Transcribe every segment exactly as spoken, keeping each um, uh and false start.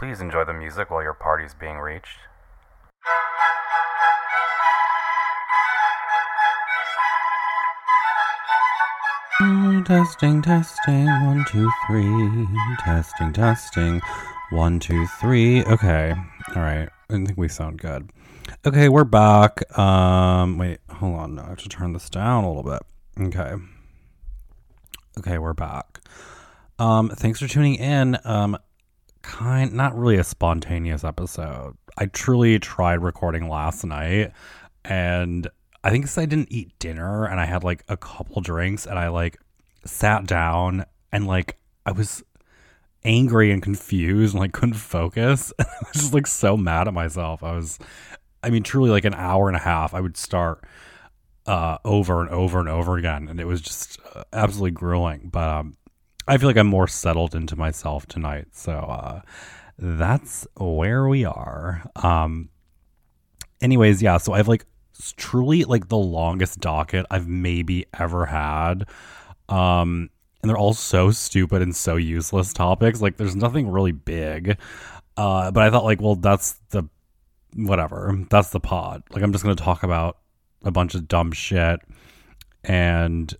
Please enjoy the music while your party's being reached. Oh, testing, testing, one, two, three. Testing, testing, one, two, three. Okay, all right. I think we sound good. Okay, we're back. Um, wait, hold on. No, I have to turn this down a little bit. Okay. Okay, we're back. Um, thanks for tuning in. Um, kind, not really a spontaneous episode. I truly tried recording last night, and I think I didn't eat dinner, and I had like a couple drinks, and I like sat down, and like I was angry and confused, and like couldn't focus. I was just like so mad at myself. I was, I mean, truly like an hour and a half. I would start uh, over and over and over again, and it was just uh, absolutely grueling. But um, I feel like I'm more settled into myself tonight, so uh, that's where we are. Um, anyways, yeah. So I've like. It's truly like the longest docket I've maybe ever had. Um, and they're all so stupid and so useless topics. Like there's nothing really big. Uh, but I thought like, well, that's the whatever. That's the pod. Like I'm just going to talk about a bunch of dumb shit and,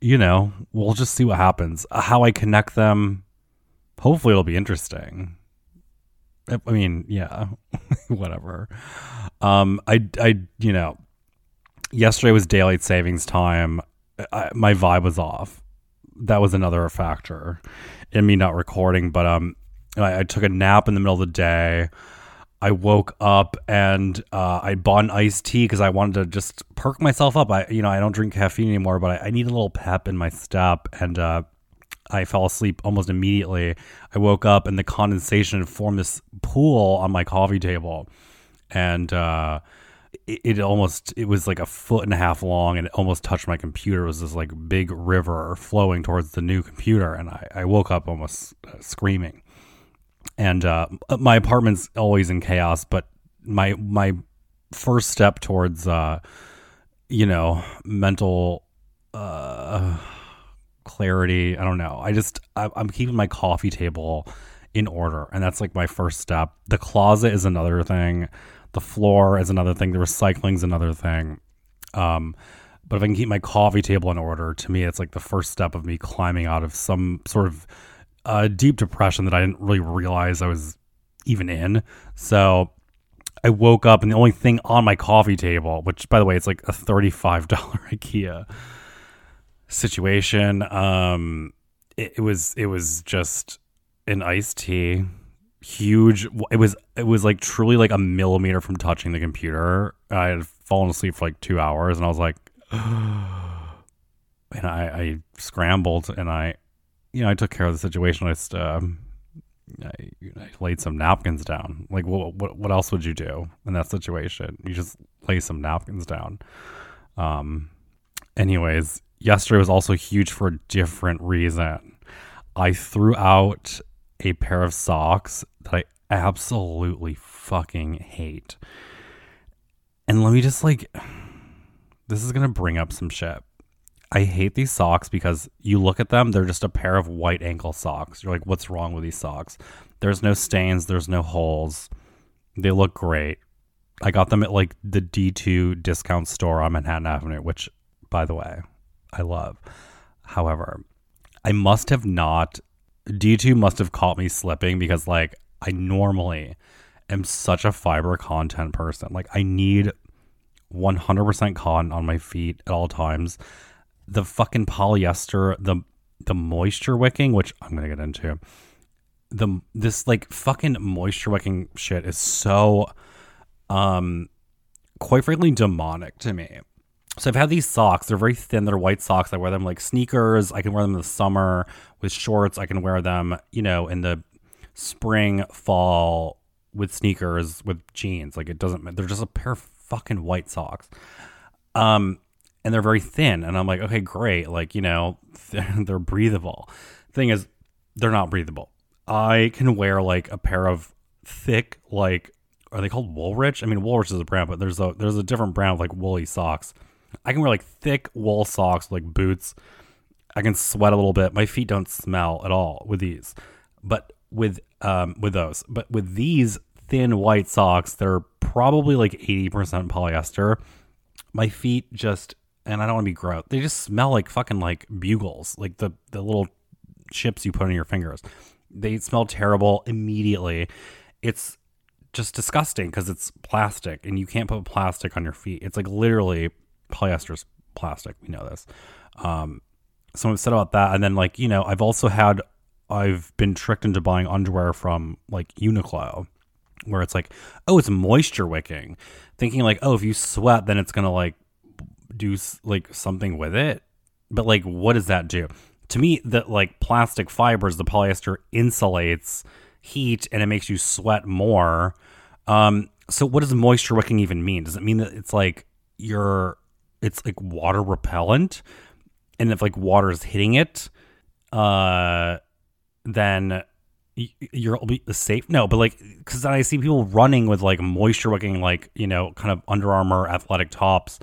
you know, we'll just see what happens. How I connect them. Hopefully it'll be interesting. I mean, yeah, whatever. Um, I, I, you know, yesterday was daylight savings time. I, my vibe was off. That was another factor in me not recording. But um, I, I took a nap in the middle of the day. I woke up and uh, I bought an iced tea because I wanted to just perk myself up. I, you know, I don't drink caffeine anymore, but I, I need a little pep in my step. And uh, I fell asleep almost immediately. I woke up and the condensation formed this pool on my coffee table. And uh, it, it almost, it was like a foot and a half long and it almost touched my computer. It was this like big river flowing towards the new computer. And I, I woke up almost uh, screaming. And uh, my apartment's always in chaos, but my, my first step towards, uh, you know, mental, uh, clarity. I don't know. I just, I, I'm keeping my coffee table in order. And that's like my first step. The closet is another thing. The floor is another thing. The recycling is another thing. Um, but if I can keep my coffee table in order, to me, it's like the first step of me climbing out of some sort of uh, deep depression that I didn't really realize I was even in. So I woke up and the only thing on my coffee table, which by the way, it's like a thirty-five dollars IKEA situation. Um, it, it was, it was just an iced tea, huge. It was, it was like truly like a millimeter from touching the computer. I had fallen asleep for like two hours and I was like, oh. and I, I scrambled and I, you know, I took care of the situation. I just, um, I, I laid some napkins down. Like what, what, what else would you do in that situation? You just lay some napkins down. Um, anyways, yesterday was also huge for a different reason. I threw out a pair of socks that I absolutely fucking hate. And let me just like, this is going to bring up some shit. I hate these socks because you look at them, they're just a pair of white ankle socks. You're like, what's wrong with these socks? There's no stains. There's no holes. They look great. I got them at like the D two discount store on Manhattan Avenue, which by the way, I love. However, I must have not, D two must have caught me slipping because like I normally am such a fiber content person. Like I need one hundred percent cotton on my feet at all times. The fucking polyester, the the moisture wicking, which I'm going to get into. The this like fucking moisture wicking shit is so um quite frankly demonic to me. So I've had these socks. They're very thin. They're white socks. I wear them like sneakers. I can wear them in the summer with shorts. I can wear them, you know, in the spring, fall with sneakers, with jeans. Like it doesn't, they're just a pair of fucking white socks. Um, and they're very thin. And I'm like, okay, great. Like, you know, they're, they're breathable. Thing is, they're not breathable. I can wear like a pair of thick, like, are they called Woolrich? I mean, Woolrich is a brand, but there's a, there's a different brand of like woolly socks. I can wear like thick wool socks, like boots. I can sweat a little bit. My feet don't smell at all with these. But with um, with those. But with these thin white socks, they're probably like eighty percent polyester. My feet just, and I don't want to be gross, they just smell like fucking like bugles, like the, the little chips you put on your fingers. They smell terrible immediately. It's just disgusting because it's plastic and you can't put plastic on your feet. It's like literally polyester's plastic. We know this. Um, so I'm upset about that. And then like, you know, I've also had, I've been tricked into buying underwear from like Uniqlo, where it's like, oh, it's moisture wicking, thinking like, oh, if you sweat, then it's going to like do like something with it. But like, what does that do? To me, that like plastic fibers, the polyester insulates heat and it makes you sweat more. Um, so what does moisture wicking even mean? Does it mean that it's like you're, it's like water repellent? And if like water is hitting it, uh, then you're safe? No, but like, because I see people running with like moisture wicking, like, you know, kind of Under Armour athletic tops.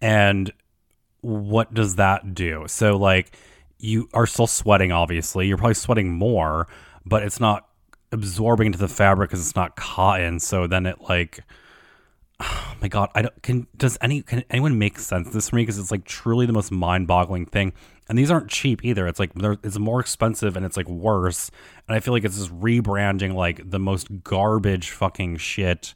And what does that do? So like you are still sweating, obviously. You're probably sweating more, but it's not absorbing into the fabric because it's not cotton. So then it like, oh my God, I don't, can, does any, can anyone make sense of this for me? Because it's like truly the most mind boggling thing. And these aren't cheap either. It's like, it's more expensive and it's like worse. And I feel like it's just rebranding like the most garbage fucking shit.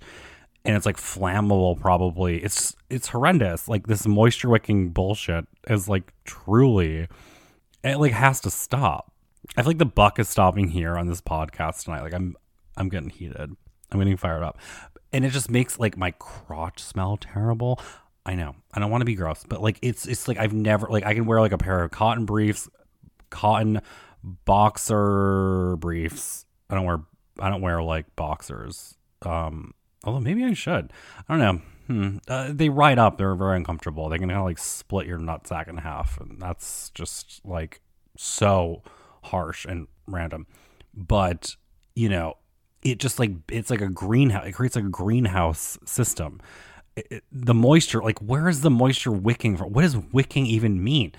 And it's like flammable probably. It's, it's horrendous. Like this moisture wicking bullshit is like truly, it like has to stop. I feel like the buck is stopping here on this podcast tonight. Like I'm, I'm getting heated. I'm getting fired up. And it just makes like my crotch smell terrible. I know. I don't want to be gross, but like it's it's like I've never like I can wear like a pair of cotton briefs, cotton boxer briefs. I don't wear I don't wear like boxers. Um, although maybe I should. I don't know. Hmm. Uh, they ride up. They're very uncomfortable. They can kind of like split your nutsack in half, and that's just like so harsh and random. But you know, it just like it's like a greenhouse. It creates like a greenhouse system. It, it, the moisture, like, where is the moisture wicking from? What does wicking even mean?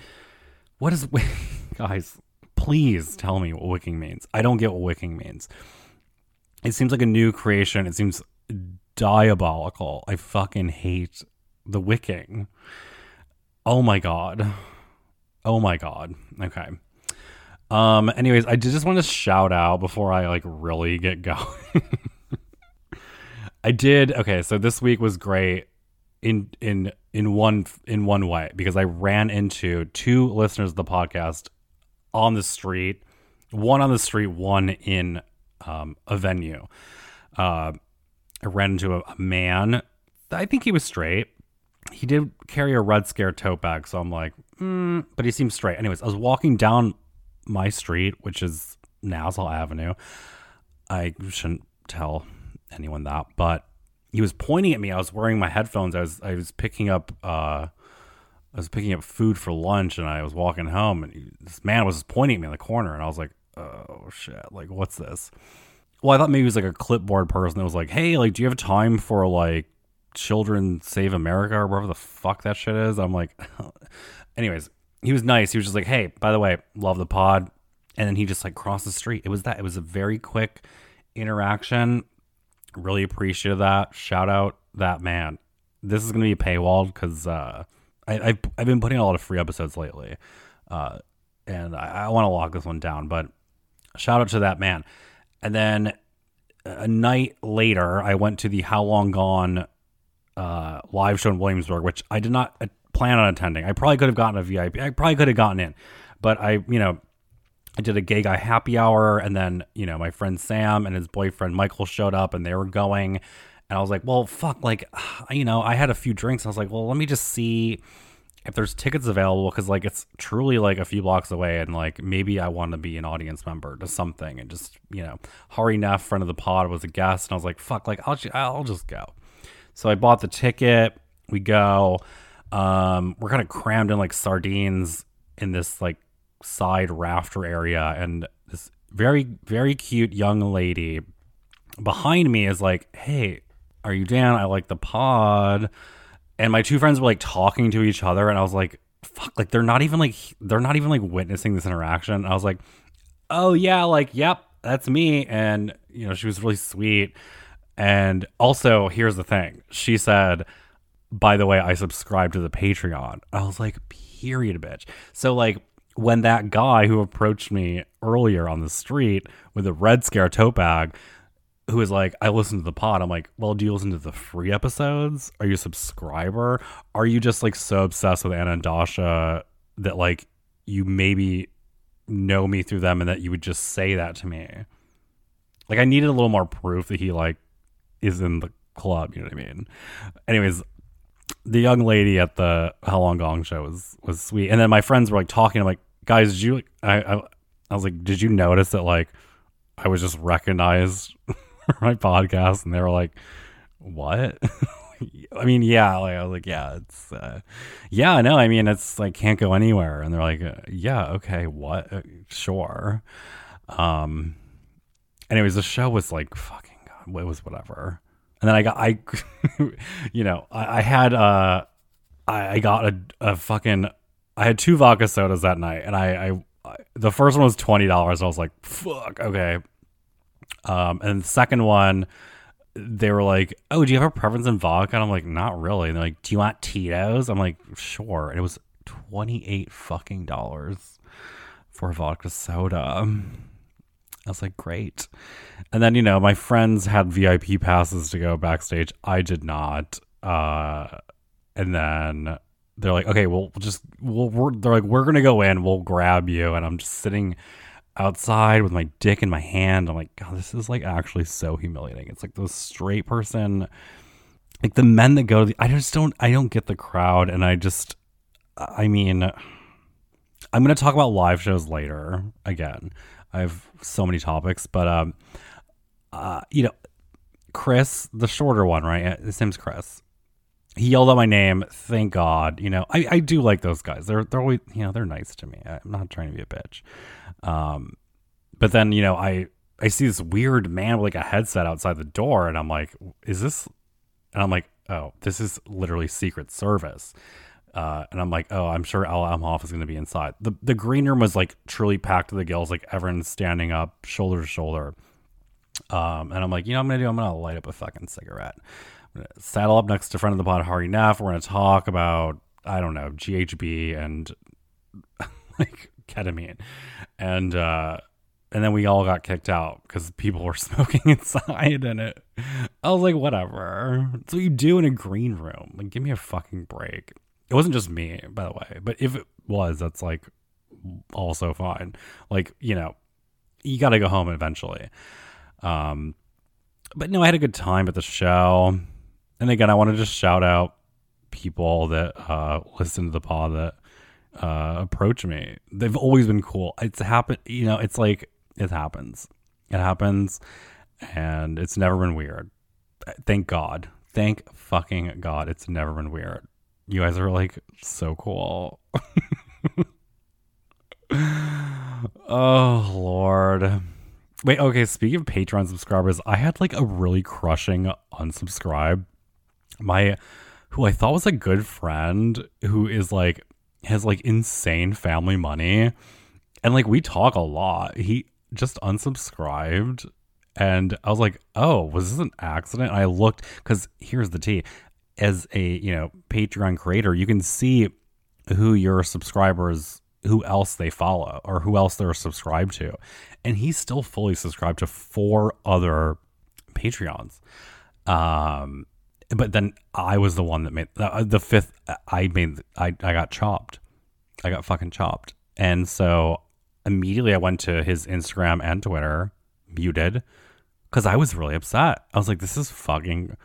What is wicking? Guys, please tell me what wicking means. I don't get what wicking means. It seems like a new creation. It seems diabolical. I fucking hate the wicking. Oh my God. Oh my God. Okay. Um. Anyways, I just want to shout out before I like really get going. I did. Okay, so this week was great in in in one in one way because I ran into two listeners of the podcast on the street, one on the street, one in um, a venue. Uh, I ran into a, a man. I think he was straight. He did carry a Red Scare tote bag, so I'm like, mm, but he seemed straight. Anyways, I was walking down my street, which is Nassau Avenue. I shouldn't tell anyone that, but he was pointing at me. I was wearing my headphones. I was I was picking up uh, I was picking up food for lunch, and I was walking home, and he, this man was pointing at me in the corner, and I was like, oh shit, like what's this? Well, I thought maybe he was like a clipboard person that was like, hey, like do you have time for like Children Save America or whatever the fuck that shit is? I'm like, anyways. He was nice. He was just like, hey, by the way, love the pod. And then he just like crossed the street. It was that. It was a very quick interaction. Really appreciate that. Shout out that man. This is going to be paywalled because uh, I've, I've been putting a lot of free episodes lately. Uh, and I, I want to lock this one down. But shout out to that man. And then a night later, I went to the How Long Gone uh, live show in Williamsburg, which I did not attend. Plan on attending. I probably could have gotten a V I P. I probably could have gotten in, but I, you know, I did a gay guy happy hour, and then you know my friend Sam and his boyfriend Michael showed up, and they were going, and I was like, well, fuck, like, you know, I had a few drinks. I was like, well, let me just see if there's tickets available because like it's truly like a few blocks away, and like maybe I want to be an audience member to something, and just you know, Hari Neff, friend of the pod, was a guest, and I was like, fuck, like I'll I'll just go. So I bought the ticket. We go. Um, we're kind of crammed in like sardines in this like side rafter area, and this very, very cute young lady behind me is like, hey, are you Dan? I like the pod. And my two friends were like talking to each other, and I was like, fuck, like they're not even like, they're not even like witnessing this interaction. And I was like, oh yeah, like, yep, that's me. And, you know, she was really sweet. And also, here's the thing. She said, by the way, I subscribe to the Patreon. I was like, period, bitch. So, like, when that guy who approached me earlier on the street with a Red Scare tote bag, who was like, I listen to the pod. I'm like, well, do you listen to the free episodes? Are you a subscriber? Are you just, like, so obsessed with Anna and Dasha that, like, you maybe know me through them and that you would just say that to me? Like, I needed a little more proof that he, like, is in the club. You know what I mean? Anyways, the young lady at the How Long Gong show was, was sweet. And then my friends were, like, talking. I'm like, guys, did you, I, I, I was like, did you notice that, like, I was just recognized for my podcast? And they were like, what? I mean, yeah. Like, I was like, yeah, it's, uh, yeah, no, I mean, it's like, can't go anywhere. And they're like, yeah, okay, what? Uh, sure. Um, anyways, the show was like, fucking God, it was whatever. And then I got, I, you know, I, I had, uh, I, I got a, a fucking, I had two vodka sodas that night, and I, I, the first one was twenty dollars. I was like, fuck, okay. Um, and the second one, they were like, oh, do you have a preference in vodka? And I'm like, not really. And they're like, do you want Tito's? I'm like, sure. And it was twenty-eight fucking dollars for vodka soda. I was like, great. And then, you know, my friends had V I P passes to go backstage. I did not. Uh, and then they're like, okay, we'll just, we'll, we're, they're like, we're going to go in, we'll grab you. And I'm just sitting outside with my dick in my hand. I'm like, God, this is like actually so humiliating. It's like the straight person, like the men that go to the, I just don't, I don't get the crowd. And I just, I mean, I'm going to talk about live shows later. Again, I have so many topics, but, um, uh, you know, Chris, the shorter one, right? His name's Chris. He yelled out my name. Thank God. You know, I, I do like those guys. They're, they're always, you know, they're nice to me. I'm not trying to be a bitch. Um, but then, you know, I, I see this weird man with like a headset outside the door, and I'm like, is this, and I'm like, oh, this is literally Secret Service. Uh, and I'm like, oh, I'm sure Al Amhoff is going to be inside. The the green room was like truly packed to the gills, like everyone's standing up shoulder to shoulder. Um, and I'm like, you know what I'm going to do? I'm going to light up a fucking cigarette. Saddle up next to friend of the pod, Hardy Neff. We're going to talk about, I don't know, G H B and like ketamine. And uh, and then we all got kicked out because people were smoking inside. And it, I was like, whatever. That's what you do in a green room. Like, give me a fucking break. It wasn't just me, by the way. But if it was, that's like also fine. Like, you know, you got to go home eventually. Um, But no, I had a good time at the show. And again, I want to just shout out people that uh, listen to the pod that uh, approach me. They've always been cool. It's happened, you know, it's like, it happens. It happens. And it's never been weird. Thank God. Thank fucking God. It's never been weird. You guys are like so cool. Oh, Lord. Wait, okay, speaking of Patreon subscribers, I had like a really crushing unsubscribe. My, who I thought was a good friend, who is like, has like insane family money. And like, we talk a lot. He just unsubscribed. And I was like, oh, was this an accident? And I looked, because here's the tea. As a, you know, Patreon creator, you can see who your subscribers, who else they follow or who else they're subscribed to. And he's still fully subscribed to four other Patreons. Um, but then I was the one that made uh, the fifth. I made, I, I got chopped. I got fucking chopped. And so immediately I went to his Instagram and Twitter, muted, because I was really upset. I was like, this is fucking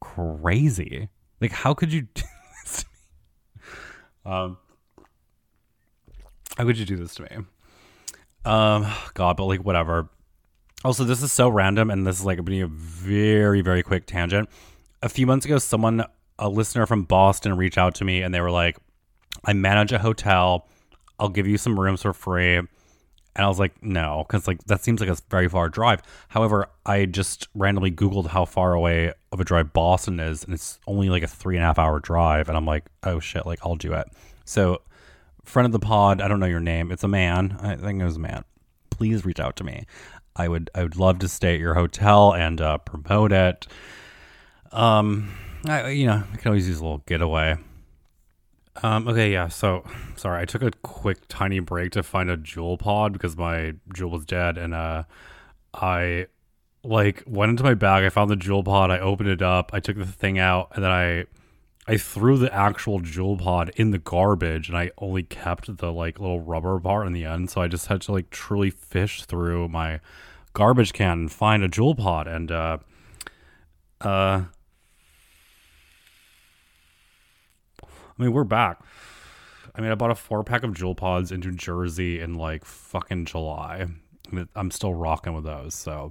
crazy. Like, how could you do this to me? Um, How could you do this to me? Um, God, but like, whatever. Also, this is so random, and this is like being a very, very quick tangent. A few months ago, someone, a listener from Boston, reached out to me, and they were like, I manage a hotel. I'll give you some rooms for free. And I was like, no, because like that seems like a very far drive. However, I just randomly Googled how far away of a drive Boston is, and it's only like a three and a half hour drive. And I'm like, oh shit, like I'll do it. So, friend of the pod, I don't know your name. It's a man. I think it was a man. Please reach out to me. I would I would love to stay at your hotel and uh, promote it. Um, I, you know, I can always use a little getaway. Um, okay, yeah, so, sorry, I took a quick tiny break to find a jewel pod because my jewel was dead, and uh, I, like, went into my bag, I found the jewel pod, I opened it up, I took the thing out, and then I, I threw the actual jewel pod in the garbage, and I only kept the, like, little rubber part in the end, so I just had to, like, truly fish through my garbage can and find a jewel pod, and, uh, uh... I mean, we're back. I mean, I bought a four-pack of Jewel Pods in New Jersey in, like, fucking July. I mean, I'm still rocking with those, so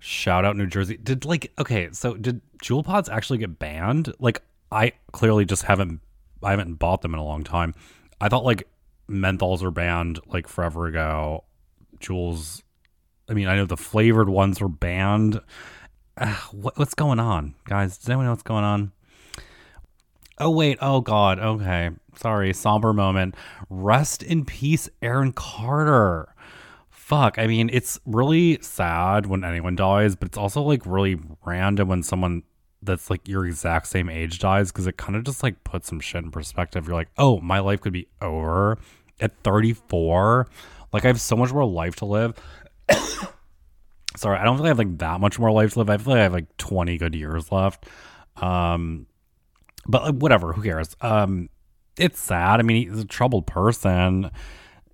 shout out New Jersey. Did, like, okay, so did Jewel Pods actually get banned? Like, I clearly just haven't, I haven't bought them in a long time. I thought, like, menthols were banned, like, forever ago. Jewels, I mean, I know the flavored ones were banned. Uh, what, what's going on, guys? Does anyone know what's going on? Oh, wait. Oh, God. Okay. Sorry. Somber moment. Rest in peace, Aaron Carter. Fuck. I mean, it's really sad when anyone dies, but it's also, like, really random when someone that's, like, your exact same age dies because it kind of just, like, puts some shit in perspective. You're like, oh, my life could be over at thirty-four. Like, I have so much more life to live. Sorry. I don't feel like I have, like, that much more life to live. I feel like I have, like, twenty good years left. Um... But whatever, who cares? Um, it's sad. I mean, he's a troubled person.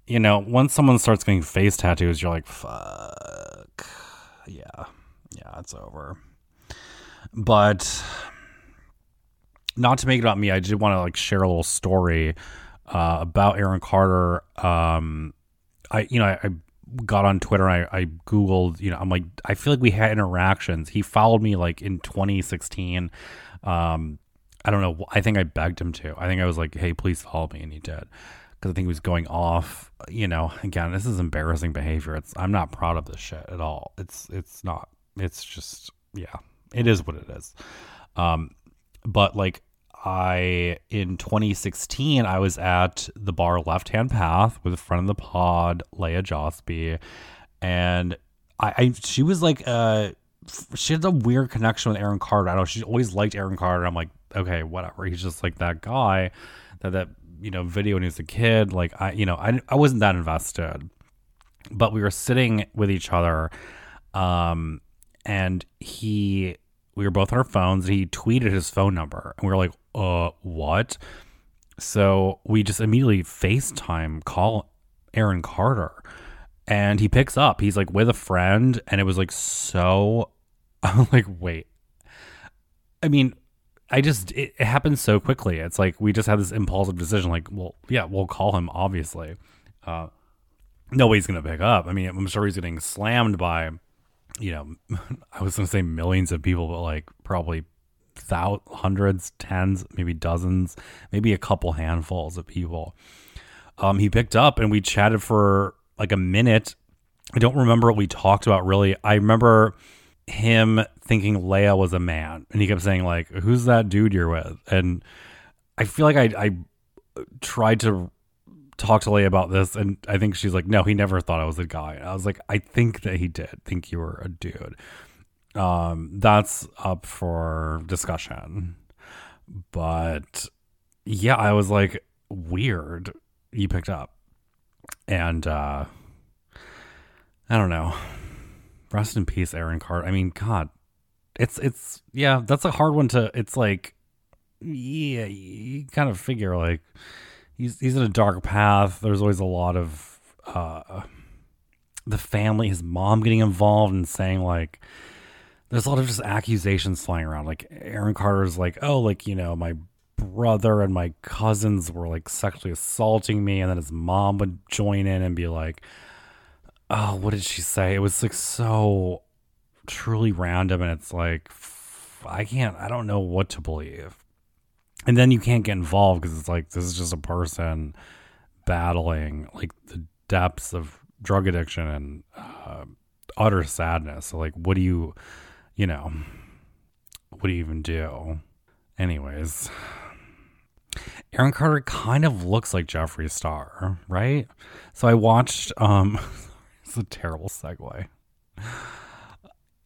You know, once someone starts getting face tattoos, you're like, fuck. Yeah. Yeah, it's over. But not to make it about me, I did want to, like, share a little story uh, about Aaron Carter. Um, I, you know, I, I got on Twitter. And I, I Googled, you know, I'm like, I feel like we had interactions. He followed me, like, in twenty sixteen. Um I don't know. I think I begged him to. I think I was like, hey, please follow me. And he did. Because I think he was going off. You know, again, this is embarrassing behavior. It's I'm not proud of this shit at all. It's it's not. It's just, yeah, it is what it is. Um, but like I, in twenty sixteen, I was at the bar Left Hand Path with a friend of the pod, Leia Josby. And I, I she was like, uh, she had a weird connection with Aaron Carter. I don't know. She always liked Aaron Carter. I'm like, okay, whatever. He's just like that guy that, that, you know, video when he was a kid. Like I, you know, I, I wasn't that invested, but we were sitting with each other. Um, and he, we were both on our phones and he tweeted his phone number and we were like, uh, what? So we just immediately FaceTime call Aaron Carter and he picks up, he's like with a friend. And it was like, so I'm like, wait, I mean, I just, it, it happened so quickly. It's like, we just had this impulsive decision. Like, well, yeah, we'll call him, obviously. Uh, no way he's going to pick up. I mean, I'm sure he's getting slammed by, you know, I was going to say millions of people, but like probably thousands, hundreds, tens, maybe dozens, maybe a couple handfuls of people. Um, he picked up and we chatted for like a minute. I don't remember what we talked about really. I remember him thinking Leia was a man and he kept saying like, who's that dude you're with? And I feel like I, I tried to talk to Leia about this and I think she's like, no, he never thought I was a guy. And I was like, I think that he did think you were a dude. Um, that's up for discussion. But yeah, I was like, weird. You picked up and uh, I don't know. Rest in peace, Aaron Carter. I mean, God, it's, it's, yeah, that's a hard one to, it's like, yeah, you kind of figure like he's, he's in a dark path. There's always a lot of, uh, the family, his mom getting involved and saying like, there's a lot of just accusations flying around. Like Aaron Carter's like, oh, like, you know, my brother and my cousins were like sexually assaulting me. And then his mom would join in and be like, oh, what did she say? It was like so truly random. And it's like, I can't, I don't know what to believe. And then you can't get involved because it's like, this is just a person battling like the depths of drug addiction and uh, utter sadness. So like, what do you, you know, what do you even do? Anyways, Aaron Carter kind of looks like Jeffree Star, right? So I watched, um, a terrible segue.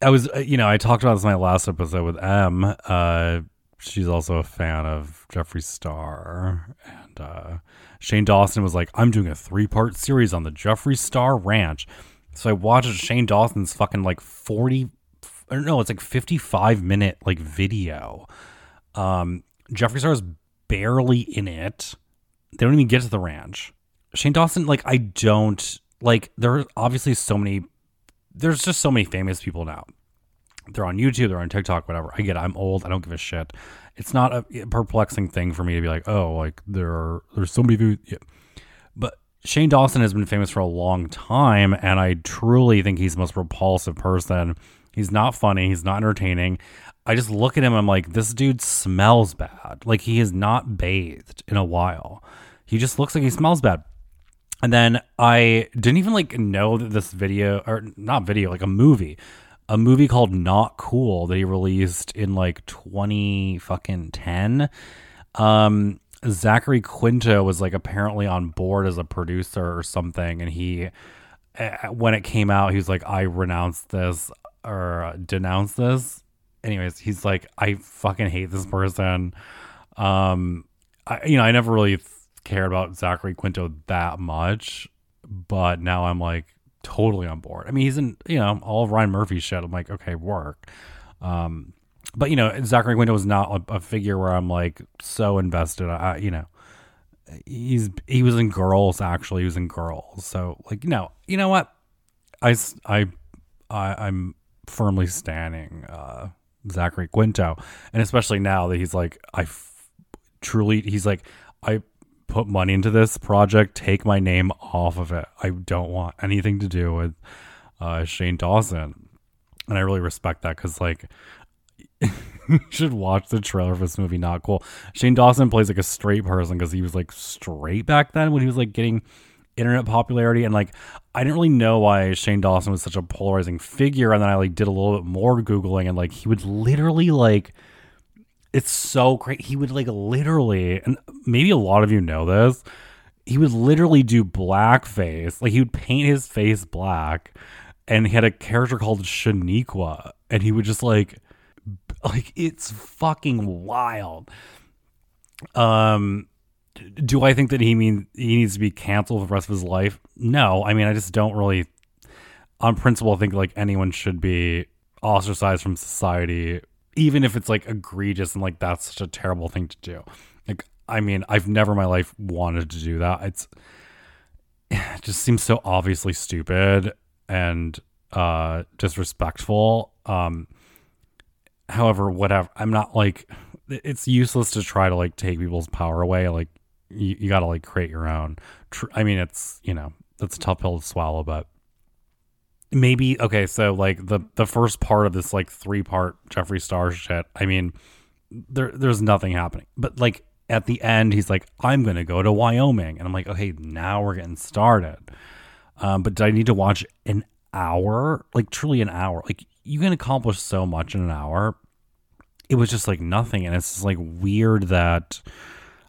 I was, you know, I talked about this in my last episode with Em. Uh, she's also a fan of Jeffree Star. And uh, Shane Dawson was like, I'm doing a three-part series on the Jeffree Star Ranch. So I watched Shane Dawson's fucking like forty, I don't know, it's like fifty-five minute like video. Um, Jeffree Star is barely in it. They don't even get to the ranch. Shane Dawson, like, I don't, like, there are obviously so many, there's just so many famous people now. They're on YouTube, they're on TikTok, whatever. I get it. I'm old. I don't give a shit. It's not a perplexing thing for me to be like, oh, like, there are, there's so many people. Yeah. But Shane Dawson has been famous for a long time, and I truly think he's the most repulsive person. He's not funny. He's not entertaining. I just look at him and I'm like, this dude smells bad. Like, he has not bathed in a while. He just looks like he smells bad. And then I didn't even, like, know that this video, or not video, like a movie, a movie called Not Cool that he released in, like, twenty fucking ten. Um, Zachary Quinto was, like, apparently on board as a producer or something. And he, when it came out, he was like, I renounce this or denounce this. Anyways, he's like, I fucking hate this person. Um, I, you know, I never really... Th- cared about Zachary Quinto that much, but now I'm like totally on board. I mean, he's in, you know, all of Ryan Murphy's shit. I'm like, okay, work. Um, but you know, Zachary Quinto is not a, a figure where I'm like so invested. I, you know, he's, he was in Girls, actually. He was in Girls. So like, you know, you know what? I, I, I I'm firmly standing, uh, Zachary Quinto. And especially now that he's like, I f- truly, he's like, I, put money into this project, take my name off of it. I don't want anything to do with uh Shane Dawson. And I really respect that, because like you should watch the trailer for this movie Not Cool. Shane Dawson plays like a straight person, because he was like straight back then when he was like getting internet popularity, and like I didn't really know why Shane Dawson was such a polarizing figure, and then I like did a little bit more Googling, and like he would literally like, it's so great. He would like literally, and maybe a lot of you know this, he would literally do blackface. Like he would paint his face black, and he had a character called Shaniqua, and he would just like, like it's fucking wild. Um, do I think that he mean he needs to be canceled for the rest of his life? No, I mean I just don't really, on principle, think like anyone should be ostracized from society. Even if it's like egregious and like that's such a terrible thing to do. Like, I mean, I've never in my life wanted to do that. It's it just seems so obviously stupid and uh, disrespectful. Um, however, whatever. I'm not like, it's useless to try to like take people's power away. Like you, you got to like create your own. Tr- I mean, it's, you know, it's a tough pill to swallow, but. Maybe, okay, so, like, the, the first part of this, like, three-part Jeffree Star shit, I mean, there there's nothing happening. But, like, at the end, he's like, I'm going to go to Wyoming. And I'm like, okay, now we're getting started. Um, but did I need to watch an hour? Like, truly an hour. Like, you can accomplish so much in an hour. It was just, like, nothing. And it's just, like, weird that...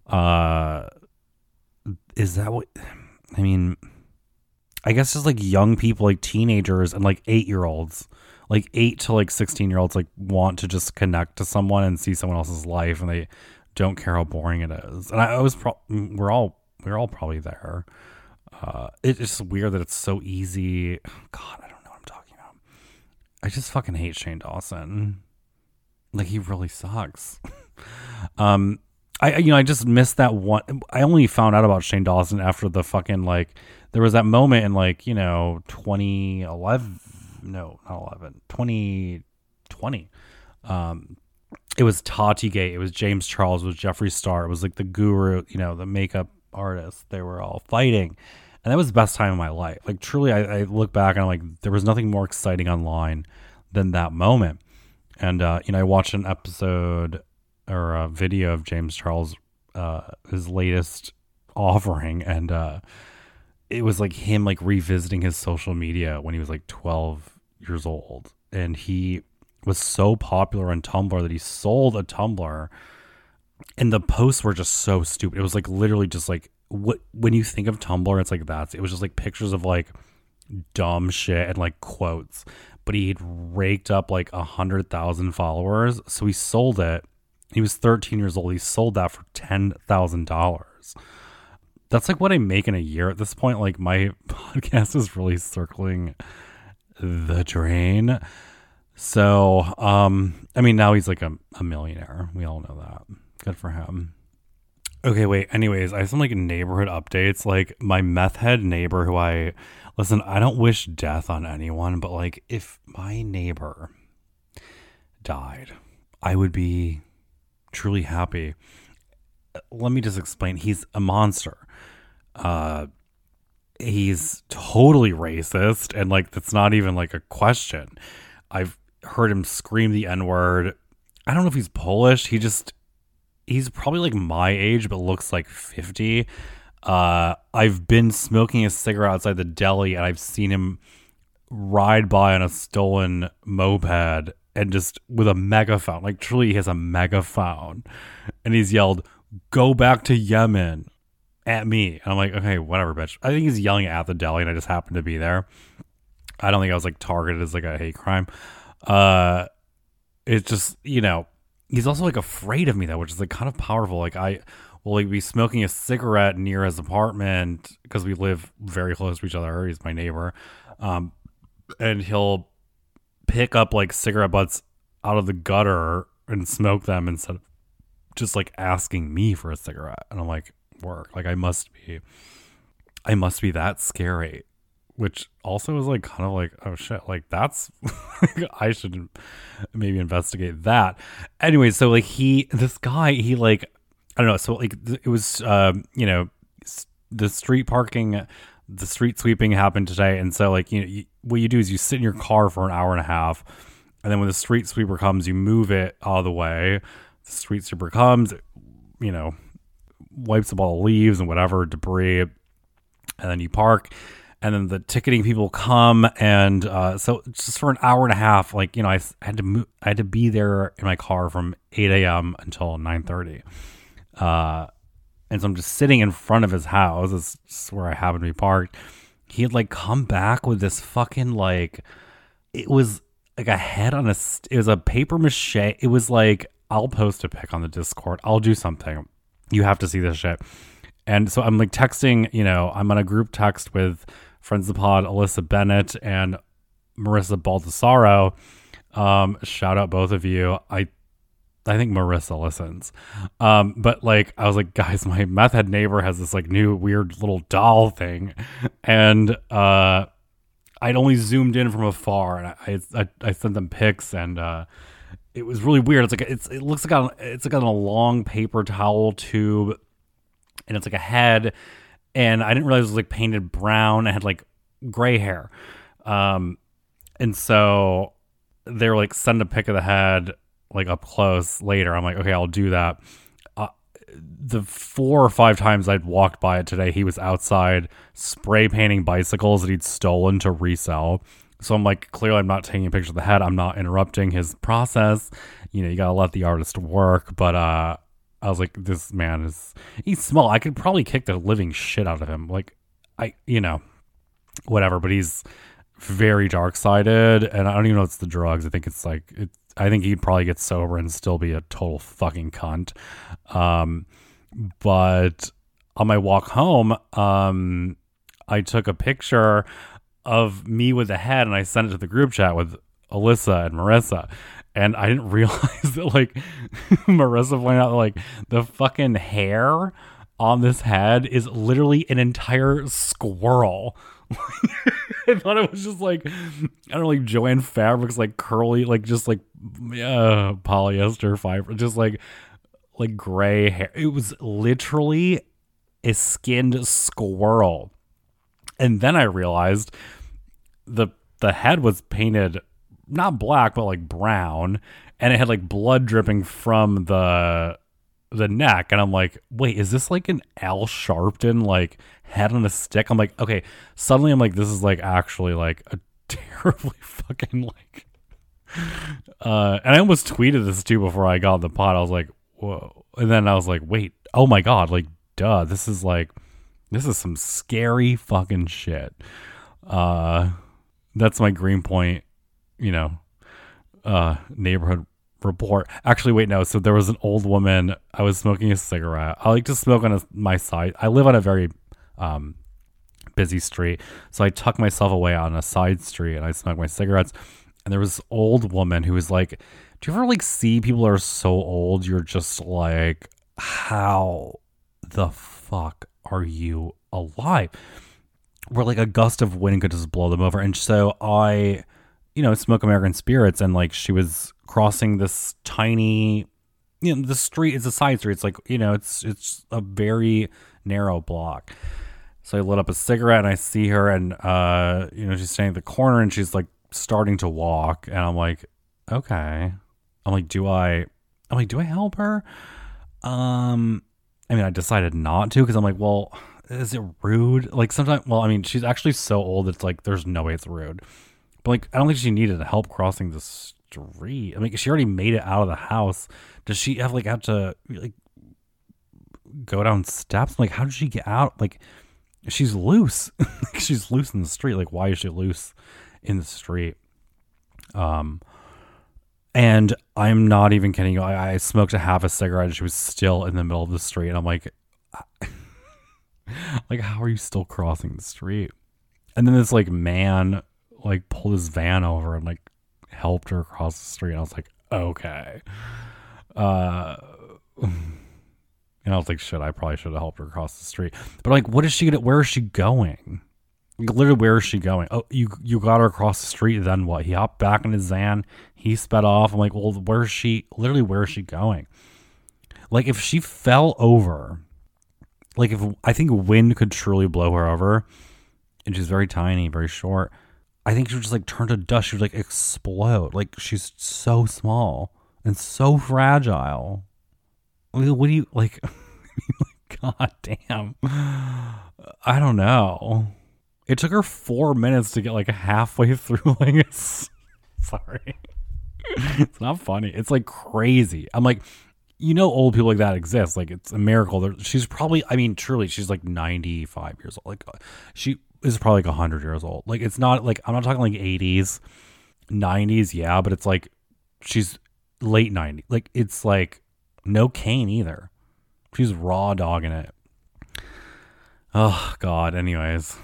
Uh, is that what... I mean... I guess just like young people, like teenagers and like eight year olds, like eight to like sixteen year olds, like want to just connect to someone and see someone else's life, and they don't care how boring it is. And I, I was, pro- we're all, we're all probably there. Uh, it's just weird that it's so easy. God, I don't know what I'm talking about. I just fucking hate Shane Dawson. Like he really sucks. um, I, you know, I just missed that one. I only found out about Shane Dawson after the fucking, like, there was that moment in, like, you know, twenty eleven, no, not eleven, twenty twenty. Um, it was Tatigate. It was James Charles. It was Jeffree Star. It was, like, the guru, you know, the makeup artist. They were all fighting. And that was the best time of my life. Like, truly, I, I look back and I'm like, there was nothing more exciting online than that moment. And, uh, you know, I watched an episode... or a video of James Charles, uh, his latest offering. And, uh, it was like him, like revisiting his social media when he was like twelve years old. And he was so popular on Tumblr that he sold a Tumblr, and the posts were just so stupid. It was like literally just like what, when you think of Tumblr, it's like that's, it was just like pictures of like dumb shit and like quotes, but he'd raked up like a hundred thousand followers. So he sold it. He was thirteen years old. He sold that for ten thousand dollars. That's like what I make in a year at this point. Like my podcast is really circling the drain. So, um, I mean, now he's like a, a millionaire. We all know that. Good for him. Okay, wait. Anyways, I have some like neighborhood updates. Like my meth head neighbor who I, listen, I don't wish death on anyone, but like if my neighbor died, I would be truly happy. Let me just explain. He's a monster. Uh, he's totally racist. And like, that's not even like a question. I've heard him scream the N-word. I don't know if he's Polish. He just, he's probably like my age, but looks like fifty. Uh, I've been smoking a cigarette outside the deli and I've seen him ride by on a stolen moped and just with a megaphone, like truly he has a megaphone, and he's yelled, "Go back to Yemen" at me. And I'm like, okay, whatever, bitch. I think he's yelling at the deli and I just happened to be there. I don't think I was like targeted as like a hate crime. Uh, it's just, you know, he's also like afraid of me though, which is like kind of powerful. Like I will like be smoking a cigarette near his apartment because we live very close to each other. He's my neighbor. Um, and he'll pick up like cigarette butts out of the gutter and smoke them instead of just like asking me for a cigarette. And I'm like, work. Like I must be, I must be that scary. Which also is like kind of like, oh shit, like that's, I should maybe investigate that. Anyway, so like he, this guy, he like, I don't know. So like it was, um, you know, the street parking, the street sweeping happened today. And so like, you know, you, what you do is you sit in your car for an hour and a half. And then when the street sweeper comes, you move it out of the way. The street sweeper comes, you know, wipes up all the leaves and whatever debris. And then you park. And then the ticketing people come, and uh, so just for an hour and a half, like, you know, I had to move, I had to be there in my car from eight a.m. until nine thirty. Uh, and so I'm just sitting in front of his house. This is where I happen to be parked. He had, like, come back with this fucking, like, it was, like, a head on a, it was a paper mache. It was, like, I'll post a pic on the Discord. I'll do something. You have to see this shit. And so I'm, like, texting, you know, I'm on a group text with Friends of the Pod, Alyssa Bennett and Marissa Baldessaro. Um, shout out both of you. I I think Marissa listens. Um, but like I was like, guys, my meth head neighbor has this like new weird little doll thing. And uh, I'd only zoomed in from afar and I I, I sent them pics and uh, it was really weird. It's like it's it looks like on, it's like on a long paper towel tube and it's like a head. And I didn't realize it was like painted brown. I had like gray hair. Um, and so they were like, send a pic of the head like up close later. I'm like, okay, I'll do that. Uh, the four or five times I'd walked by it today, he was outside spray painting bicycles that he'd stolen to resell. So I'm like, clearly I'm not taking a picture of the head. I'm not interrupting his process. You know, you got to let the artist work. But, uh, I was like, this man is, he's small. I could probably kick the living shit out of him. Like, I, you know, whatever, but he's very dark-sided, and I don't even know it's the drugs. I think it's like, it, I think he'd probably get sober and still be a total fucking cunt. Um, but on my walk home, um, I took a picture of me with the head, and I sent it to the group chat with Alyssa and Marissa. And I didn't realize that, like, Marissa pointed out, like, the fucking hair on this head is literally an entire squirrel. I thought it was just, like, I don't know, like, Joanne Fabric's, like, curly, like, just, like, uh, polyester fiber, just, like, like, gray hair. It was literally a skinned squirrel. And then I realized the the head was painted not black, but like brown, and it had like blood dripping from the the neck. And I'm like, wait, is this like an Al Sharpton like head on a stick? I'm like, okay. Suddenly I'm like, this is like actually like a terribly fucking like uh and I almost tweeted this too before I got in the pod. I was like, whoa. And then I was like, wait, oh my god, like duh, this is like this is some scary fucking shit. Uh, that's my Greenpoint, you know, uh, neighborhood report. Actually, wait, no. So there was an old woman. I was smoking a cigarette. I like to smoke on a, my side. I live on a very um, busy street. So I tuck myself away on a side street and I smoke my cigarettes. And there was this old woman who was like, do you ever like see people are so old? You're just like, how the fuck are you alive? Where like a gust of wind could just blow them over. And so I, you know, smoke American Spirits, and like she was crossing this tiny, you know, the street is a side street. It's like, you know, it's, it's a very narrow block. So I lit up a cigarette and I see her, and, uh, you know, she's standing at the corner and she's like starting to walk. And I'm like, okay. I'm like, do I, I'm like, do I help her? Um, I mean, I decided not to, cause I'm like, well, is it rude? Like sometimes, well, I mean, she's actually so old. It's like, there's no way it's rude, but like, I don't think she needed help crossing the street. I mean, she already made it out of the house. Does she have like, have to like go down steps? Like, how did she get out? Like she's loose. Like, she's loose in the street. Like, why is she loose in the street? Um, And I'm not even kidding you. I, I smoked a half a cigarette and she was still in the middle of the street. And I'm like, like, how are you still crossing the street? And then this like man like pulled his van over and like helped her across the street. And I was like, okay. Uh, and I was like, shit, I probably should have helped her across the street. But like, what is she gonna, where is she going? Literally, where is she going? Oh, you you got her across the street. Then what? He hopped back in his van. He sped off. I'm like, well, where is she? Literally, where is she going? Like, if she fell over, like if I think wind could truly blow her over, and she's very tiny, very short, I think she would just like turn to dust. She would like explode. Like she's so small and so fragile. What do you like? God damn. I don't know. It took her four minutes to get like halfway through. Like, it's, sorry, it's not funny. It's like crazy. I'm like, you know, old people like that exist. Like, it's a miracle. They're, she's probably, I mean, truly, she's like ninety-five years old. Like, she is probably like one hundred years old. Like, it's not like, I'm not talking like eighties, nineties. Yeah, but it's like she's late nineties. Like, it's like no cane either. She's raw dogging it. Oh, God. Anyways.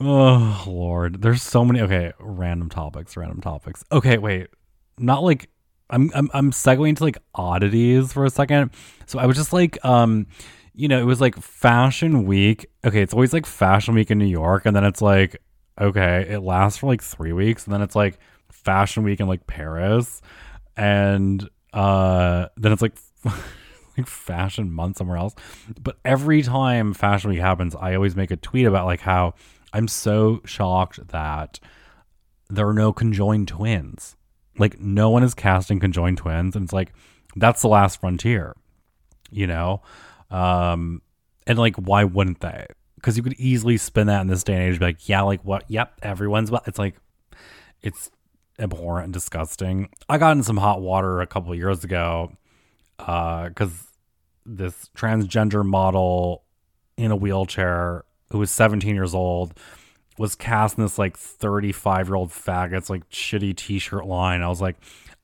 Oh Lord, there's so many. Okay, random topics, random topics. Okay, wait, not like I'm I'm I'm segueing to like oddities for a second. So I was just like, um, you know, it was like Fashion Week. Okay, it's always like Fashion Week in New York, and then it's like, okay, it lasts for like three weeks, and then it's like Fashion Week in like Paris, and uh, then it's like. Like Fashion Month somewhere else. But every time Fashion Week happens, I always make a tweet about like how I'm so shocked that there are no conjoined twins. Like no one is casting conjoined twins, and it's like that's the last frontier, you know. Um, and like why wouldn't they? Because you could easily spin that in this day and age, and be like, yeah, like what? Yep, everyone's. Well, it's like it's abhorrent and disgusting. I got in some hot water a couple of years ago. Uh, because this transgender model in a wheelchair who was seventeen years old was cast in this like thirty-five year old faggot's like shitty t-shirt line. I was like,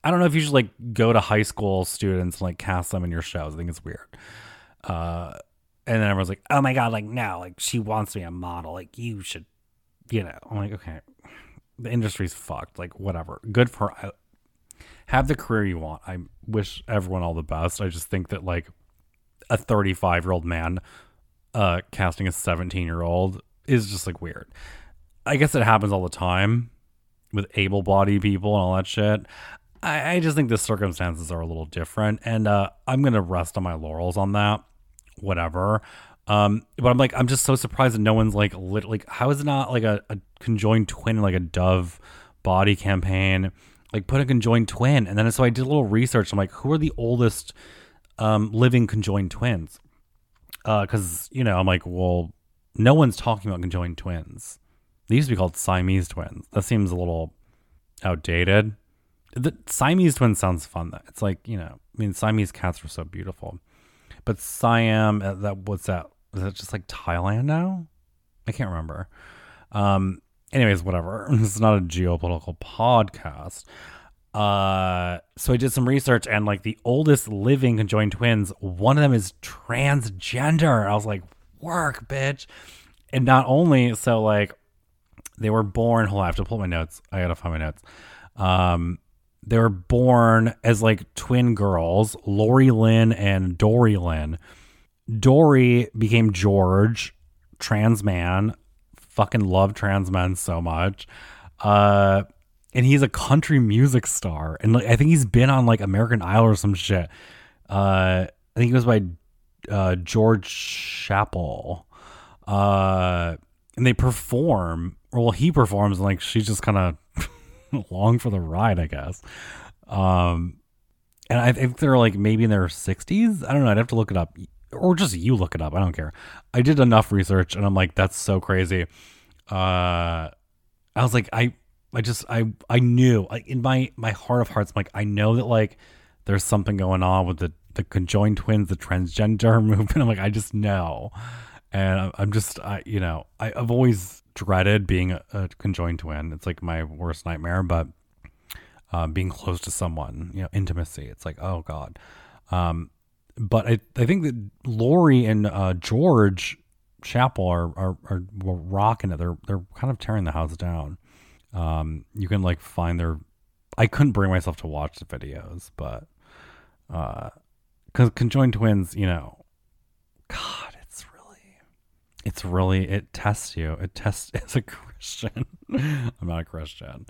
I don't know if you should like go to high school students and like cast them in your shows. I think it's weird. Uh, and then everyone's like, oh my God, like no, like she wants to be a model. Like you should, you know, I'm like, okay, the industry's fucked. Like whatever. Good for I, have the career you want. I wish everyone all the best. I just think that like a thirty-five-year-old man uh, casting a seventeen-year-old is just like weird. I guess it happens all the time with able-bodied people and all that shit. I, I just think the circumstances are a little different, and uh, I'm gonna rest on my laurels on that. Whatever. Um, but I'm like, I'm just so surprised that no one's like literally. Like, how is it not like a, a conjoined twin, like a Dove body campaign? Like put a conjoined twin. And then so I did a little research. I'm like, who are the oldest um, living conjoined twins? Because, uh, you know, I'm like, well, no one's talking about conjoined twins. They used to be called Siamese twins. That seems a little outdated. The Siamese twin sounds fun, though. It's like, you know, I mean, Siamese cats were so beautiful. But Siam, that what's that is it just like Thailand now? I can't remember. Um, anyways, whatever. It's not a geopolitical podcast. Uh, so I did some research, and like the oldest living conjoined twins, one of them is transgender. I was like, work, bitch. And not only so, like they were born. Hold on, I have to pull my notes. I gotta find my notes. Um, they were born as like twin girls, Lori Lynn and Dory Lynn. Dory became George, trans man. Fucking love trans men so much. Uh. And he's a country music star. And like, I think he's been on like American Idol or some shit. Uh, I think it was by uh, George Chappell. Uh, and they perform. Or, well, he performs. And like she's just kind of along for the ride, I guess. Um, and I think they're like maybe in their sixties. I don't know. I'd have to look it up. Or just you look it up. I don't care. I did enough research. And I'm like, that's so crazy. Uh, I was like, I... I just, I, I knew I, in my, my heart of hearts, I'm like, I know that like there's something going on with the, the conjoined twins, the transgender movement. I'm like, I just know. And I'm, I'm just, I, you know, I, I've always dreaded being a, a conjoined twin. It's like my worst nightmare, but um, being close to someone, you know, intimacy, it's like, oh God. Um, but I, I think that Lori and uh, George Chappell are, are, are rocking it. They're, they're kind of tearing the house down. Um, you can like find their, I couldn't bring myself to watch the videos, but, uh, cause conjoined twins, you know, God, it's really, it's really, it tests you. It tests as a Christian. I'm not a Christian.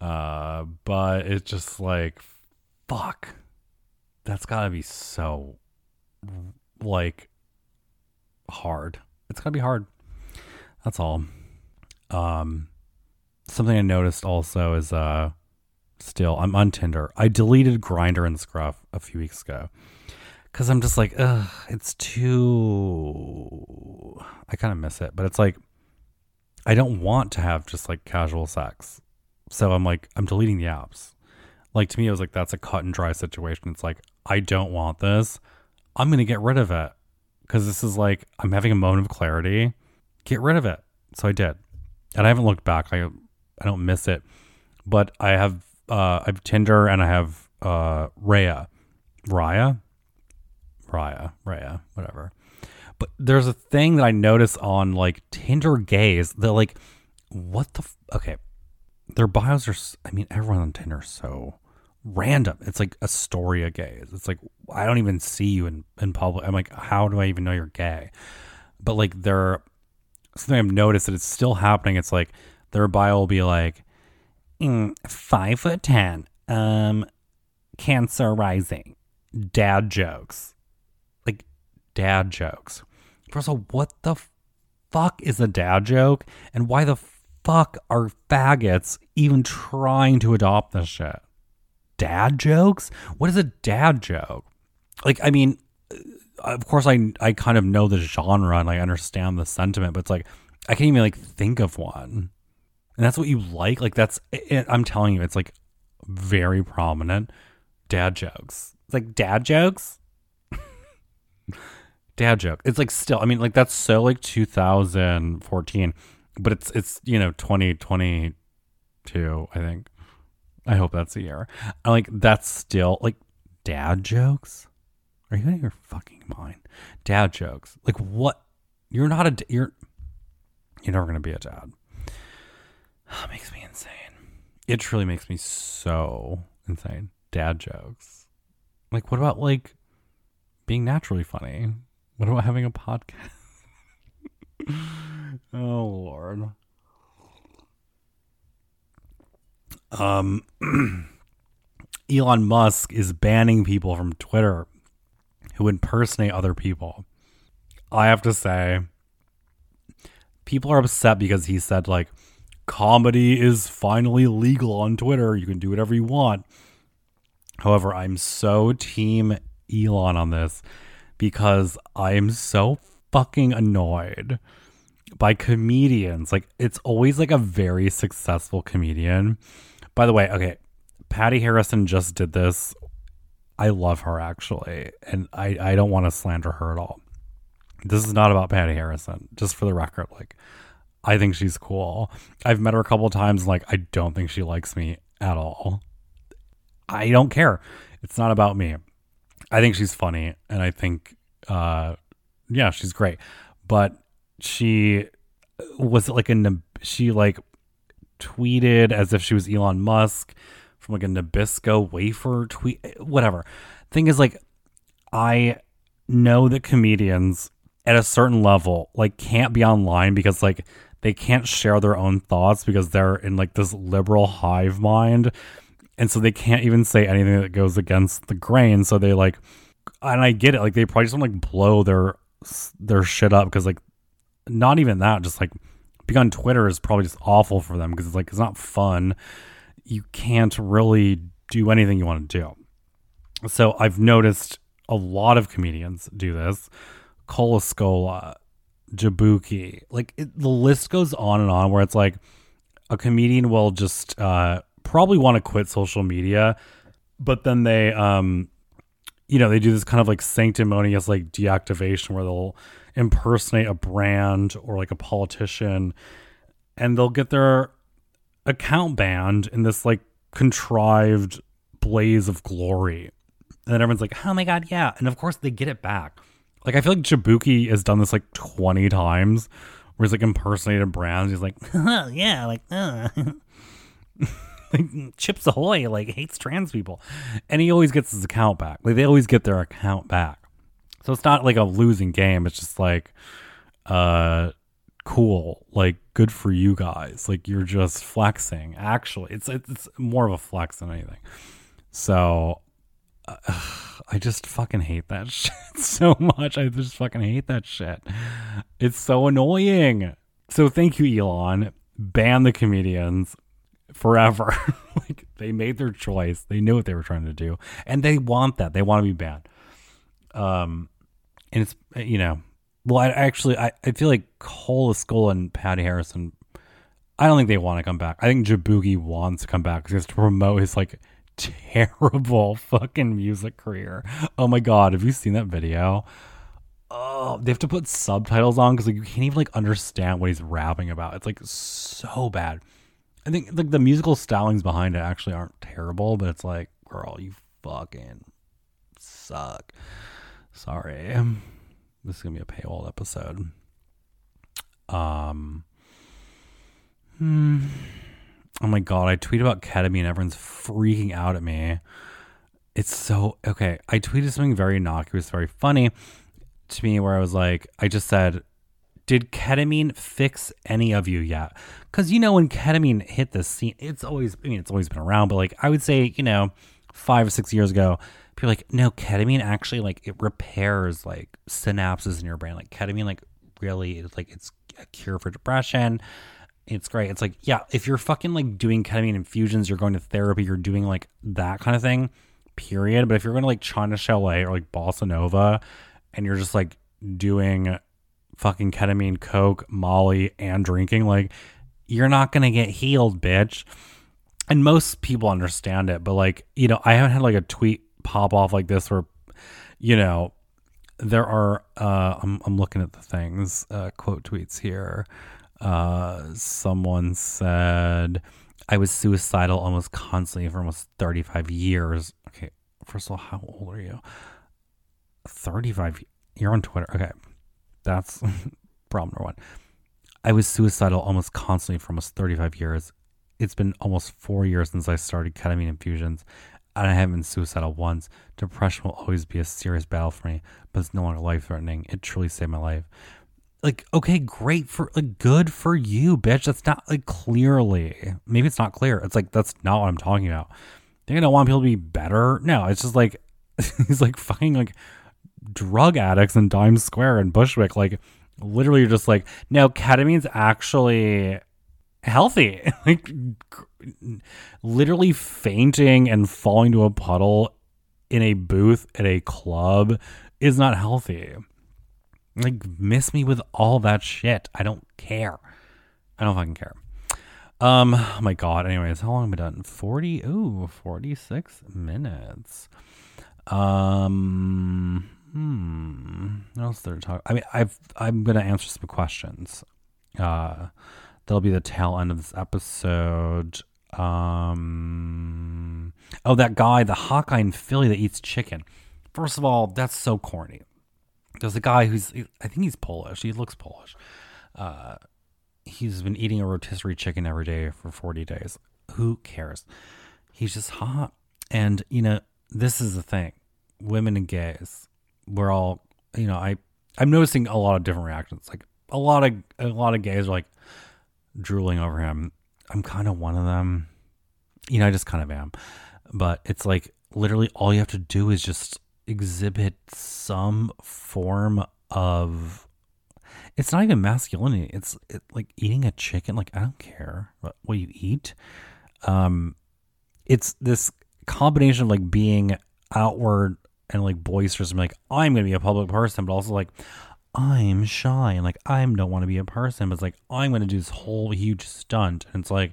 Uh, but it's just like, fuck, that's gotta be so like hard. It's gotta be hard. That's all. Um, Something I noticed also is uh, still, I'm on Tinder. I deleted Grindr and Scruff a few weeks ago because I'm just like, ugh, it's too, I kind of miss it. But it's like, I don't want to have just like casual sex. So I'm like, I'm deleting the apps. Like to me, it was like, that's a cut and dry situation. It's like, I don't want this. I'm going to get rid of it because this is like, I'm having a moment of clarity. Get rid of it. So I did. And I haven't looked back. I I don't miss it, but I have uh, I have Tinder and I have uh, Raya, Raya, Raya, Raya, whatever. But there's a thing that I notice on like Tinder gays. They're like, what the f-? Okay, their bios are. I mean, everyone on Tinder is so random. It's like Astoria gays. It's like I don't even see you in in public. I'm like, how do I even know you're gay? But like they're. Something I've noticed that it's still happening. It's like their bio will be like mm, five foot ten, um, cancer rising, dad jokes, like dad jokes. First of all, what the fuck is a dad joke, and why the fuck are faggots even trying to adopt this shit? Dad jokes? What is a dad joke? Like, I mean. Of course, I I kind of know the genre and I understand the sentiment, but it's like I can't even like think of one, and that's what you like. Like that's it, I'm telling you, it's like very prominent dad jokes. It's like dad jokes, dad joke. It's like still, I mean, like that's so like two thousand fourteen, but it's it's you know twenty twenty-two. I think I hope that's the year. I'm like that's still like dad jokes. Are you out of your fucking mind? Dad jokes. Like what? You're not a, you're, you're never going to be a dad. Oh, it makes me insane. It truly makes me so insane. Dad jokes. Like what about like being naturally funny? What about having a podcast? Oh Lord. Um, Elon Musk is banning people from Twitter who impersonate other people. I have to say, people are upset because he said, like, comedy is finally legal on Twitter. You can do whatever you want. However, I'm so team Elon on this because I am so fucking annoyed by comedians. Like, it's always, like, a very successful comedian. By the way, okay, Patty Harrison just did this. I love her, actually, and I, I don't want to slander her at all. This is not about Patty Harrison, just for the record. Like, I think she's cool. I've met her a couple of times. Like, I don't think she likes me at all. I don't care. It's not about me. I think she's funny, and I think, uh, yeah, she's great. But she was like a she like tweeted as if she was Elon Musk from like a Nabisco wafer tweet, whatever. Thing is, like, I know that comedians at a certain level, like, can't be online because, like, they can't share their own thoughts because they're in, like, this liberal hive mind. And so they can't even say anything that goes against the grain. So they, like, and I get it. Like, they probably just don't, like, blow their, their shit up because, like, not even that. Just, like, being on Twitter is probably just awful for them because it's, like, it's not fun. You can't really do anything you want to do. So I've noticed a lot of comedians do this. Colascola, Jabuki, like it, the list goes on and on, where it's like a comedian will just uh, probably want to quit social media, but then they, um, you know, they do this kind of like sanctimonious like deactivation where they'll impersonate a brand or like a politician, and they'll get their account banned in this like contrived blaze of glory, and then everyone's like, "Oh my god, yeah!" And of course they get it back. Like, I feel like Jabuki has done this, like, twenty times, where he's, like, impersonated brands. He's like, oh, yeah, like, uh. like, Chips Ahoy, like, hates trans people. And he always gets his account back. Like, they always get their account back. So it's not, like, a losing game. It's just, like, uh, cool. Like, good for you guys. Like, you're just flexing, actually. It's, it's more of a flex than anything. So... Uh, I just fucking hate that shit so much. I just fucking hate that shit. It's so annoying. So thank you, Elon. Ban the comedians forever. Like, they made their choice. They knew what they were trying to do, and they want that. They want to be banned. Um, and it's, you know, well, I actually I, I feel like Colascola and Patty Harrison, I don't think they want to come back. I think Jabuki wants to come back because he has to promote his like. Terrible fucking music career. Oh my god, have you seen that video? Oh, they have to put subtitles on because like you can't even like understand what he's rapping about. It's like so bad. I think like the musical stylings behind it actually aren't terrible, but it's like, girl, you fucking suck. Sorry, this is gonna be a paywall episode. Um. Hmm. Oh my god, I tweet about ketamine and everyone's freaking out at me. It's so... Okay, I tweeted something very innocuous, very funny to me where I was like... I just said, did ketamine fix any of you yet? Because, you know, when ketamine hit the scene, it's always... I mean, it's always been around, but, like, I would say, you know, five or six years ago, people were like, no, ketamine actually, like, it repairs, like, synapses in your brain. Like, ketamine, like, really is, like, it's a cure for depression. It's great. It's like, yeah, if you're fucking like doing ketamine infusions, you're going to therapy, you're doing like that kind of thing, period. But if you're going to like China Chalet or like Bossa Nova and you're just like doing fucking ketamine, coke, molly, and drinking, like you're not going to get healed, bitch. And most people understand it. But like, you know, I haven't had like a tweet pop off like this where, you know, there are, uh, I'm, I'm looking at the things, uh, quote tweets here. Uh, someone said, I was suicidal almost constantly for almost thirty-five years. Okay, first of all, how old are you? thirty-five, you're on Twitter. Okay, that's problem number one. I was suicidal almost constantly for almost thirty-five years. It's been almost four years since I started ketamine infusions, and I haven't been suicidal once. Depression will always be a serious battle for me, but it's no longer life-threatening. It truly saved my life. Like, okay, great for, like, good for you, bitch. That's not, like, clearly. Maybe it's not clear. It's like, that's not what I'm talking about. Think I don't want people to be better? No, it's just, like, he's, like, fucking, like, drug addicts in Times Square and Bushwick. Like, literally, you're just like, no, ketamine's actually healthy. Like, literally fainting and falling to a puddle in a booth at a club is not healthy. Like, miss me with all that shit. I don't care. I don't fucking care. Um, oh my god. Anyways, how long have we done? forty, ooh, forty-six minutes. Um, Hmm. What else they're talking? I mean, I've I'm gonna answer some questions. Uh, that'll be the tail end of this episode. Um. Oh, that guy, the Hawkeye in Philly that eats chicken. First of all, that's so corny. There's a guy who's, I think he's Polish. He looks Polish. Uh, he's been eating a rotisserie chicken every day for forty days. Who cares? He's just hot. And, you know, this is the thing. Women and gays, we're all, you know, I, I'm noticing a lot of different reactions. Like a lot of, a lot of gays are like drooling over him. I'm kind of one of them. You know, I just kind of am. But it's like literally all you have to do is just exhibit some form of, it's not even masculinity. It's it, like eating a chicken. Like, I don't care what, what you eat. Um, it's this combination of like being outward and like boisterous and like, I'm going to be a public person, but also like, I'm shy and like, I don't want to be a person, but it's like, I'm going to do this whole huge stunt. And it's like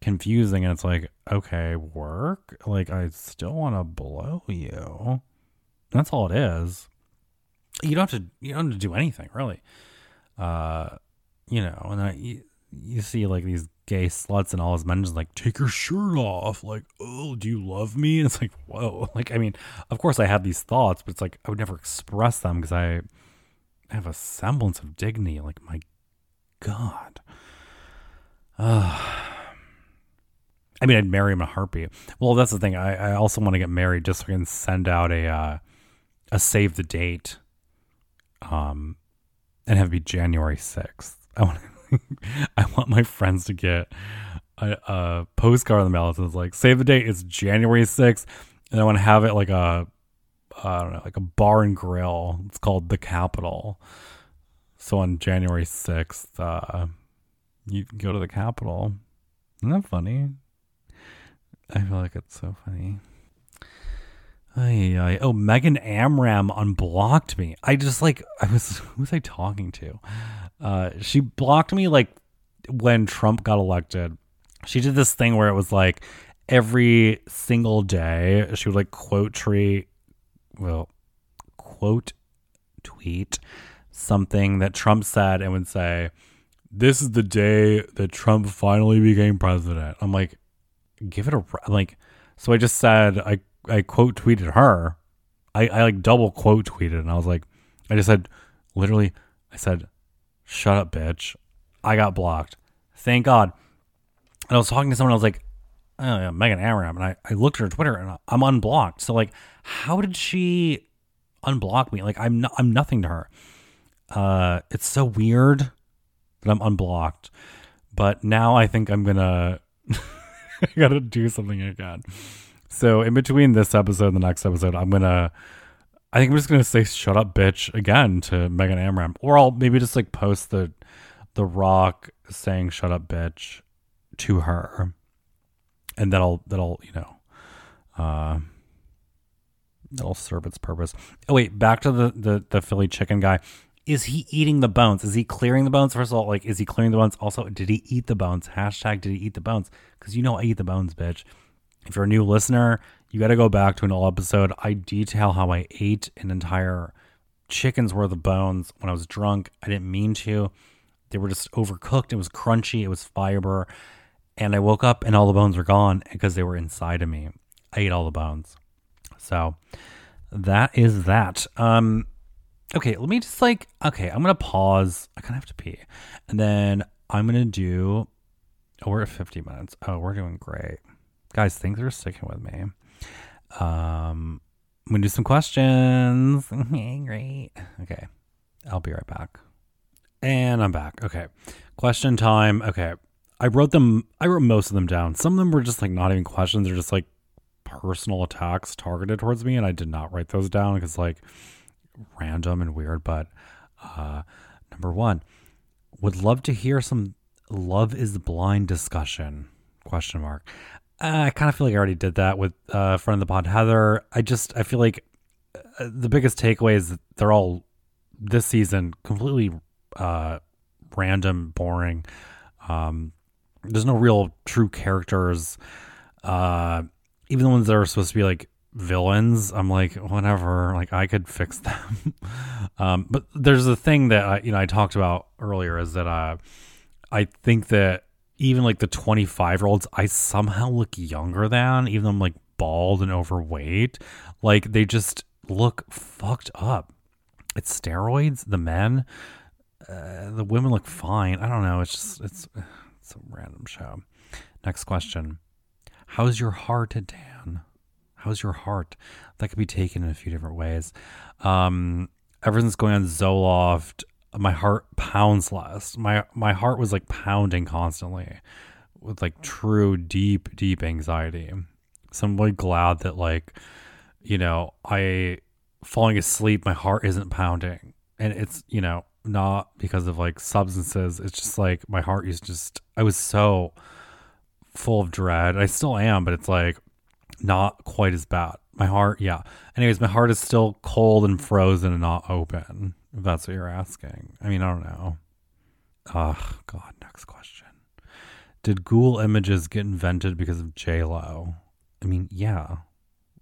confusing. And it's like, okay, work. Like, I still want to blow you. That's all it is. You don't have to, you don't have to do anything really. Uh, you know, and then I, you, you see like these gay sluts and all his men just like, take your shirt off. Like, oh, do you love me? And it's like, whoa. Like, I mean, of course I had these thoughts, but it's like, I would never express them because I have a semblance of dignity. Like, my God. Uh, I mean, I'd marry him in a heartbeat. Well, that's the thing. I, I also want to get married just so I can send out a, uh, a save the date. Um, and have it be January sixth. I want to, I want my friends to get a, a postcard in the mail that's like, save the date, it's January sixth, and I want to have it like a, I don't know, like a bar and grill. It's called The Capitol. So on January sixth, uh, you can go to The Capitol. Isn't that funny? I feel like it's so funny. Ay, ay. Oh, Megan Amram unblocked me. I just like, I was, who was I talking to? Uh, she blocked me like when Trump got elected. She did this thing where it was like every single day she would like quote tweet, well, quote tweet something that Trump said and would say, this is the day that Trump finally became president. I'm like, give it a, like, so I just said, I, I quote tweeted her. I, I like double quote tweeted and I was like, I just said, literally, I said, shut up, bitch. I got blocked. Thank God. And I was talking to someone, I was like, oh, yeah, Megan Amram. And I, I looked at her Twitter and I'm unblocked. So like, how did she unblock me? Like, I'm, no, I'm nothing to her. Uh, it's so weird that I'm unblocked. But now I think I'm going to, I got to do something again. So in between this episode and the next episode, I'm going to, I think I'm just going to say, shut up, bitch, again to Megan Amram. Or I'll maybe just like post the, the Rock saying, shut up, bitch to her. And that'll, that'll, you know, uh, that'll serve its purpose. Oh wait, back to the, the, the Philly chicken guy. Is he eating the bones? Is he clearing the bones? First of all, like, is he clearing the bones? Also, did he eat the bones? Hashtag, did he eat the bones? Cause you know, I eat the bones, bitch. If you're a new listener, you got to go back to an old episode. I detail how I ate an entire chicken's worth of bones when I was drunk. I didn't mean to. They were just overcooked. It was crunchy. It was fiber. And I woke up and all the bones were gone because they were inside of me. I ate all the bones. So that is that. Um, okay, let me just like, okay, I'm going to pause. I kind of have to pee. And then I'm going to do, oh, we're at fifty minutes. Oh, we're doing great. Guys, things are sticking with me. Um, I'm going to do some questions. Great. Okay. I'll be right back. And I'm back. Okay. Question time. Okay. I wrote them. I wrote most of them down. Some of them were just like not even questions. They're just like personal attacks targeted towards me. And I did not write those down because like random and weird. But uh, number one, would love to hear some Love Is Blind discussion. Question mark. I kind of feel like I already did that with uh, friend of the pod, Heather. I just, I feel like the biggest takeaway is that they're all, this season, completely uh, random, boring. Um, there's no real true characters. Uh, even the ones that are supposed to be like villains, I'm like, whatever, like I could fix them. um, but there's a thing that I, you know, I talked about earlier is that uh, I think that even like the twenty-five year olds, I somehow look younger than, even though I'm like bald and overweight. Like they just look fucked up. It's steroids, the men, uh, the women look fine. I don't know. It's just, it's, it's a random show. Next question. How's your heart, Dan? How's your heart? That could be taken in a few different ways. Um, ever since going on Zoloft, my heart pounds less. My my heart was like pounding constantly with like true deep, deep anxiety. So I'm really glad that like, you know, I falling asleep, my heart isn't pounding. And it's, you know, not because of like substances. It's just like my heart is just, I was so full of dread. I still am, but it's like not quite as bad. My heart, yeah. Anyways, my heart is still cold and frozen and not open, if that's what you're asking. I mean, I don't know. Oh, God, next question. Did Google Images get invented because of J Lo? I mean, yeah.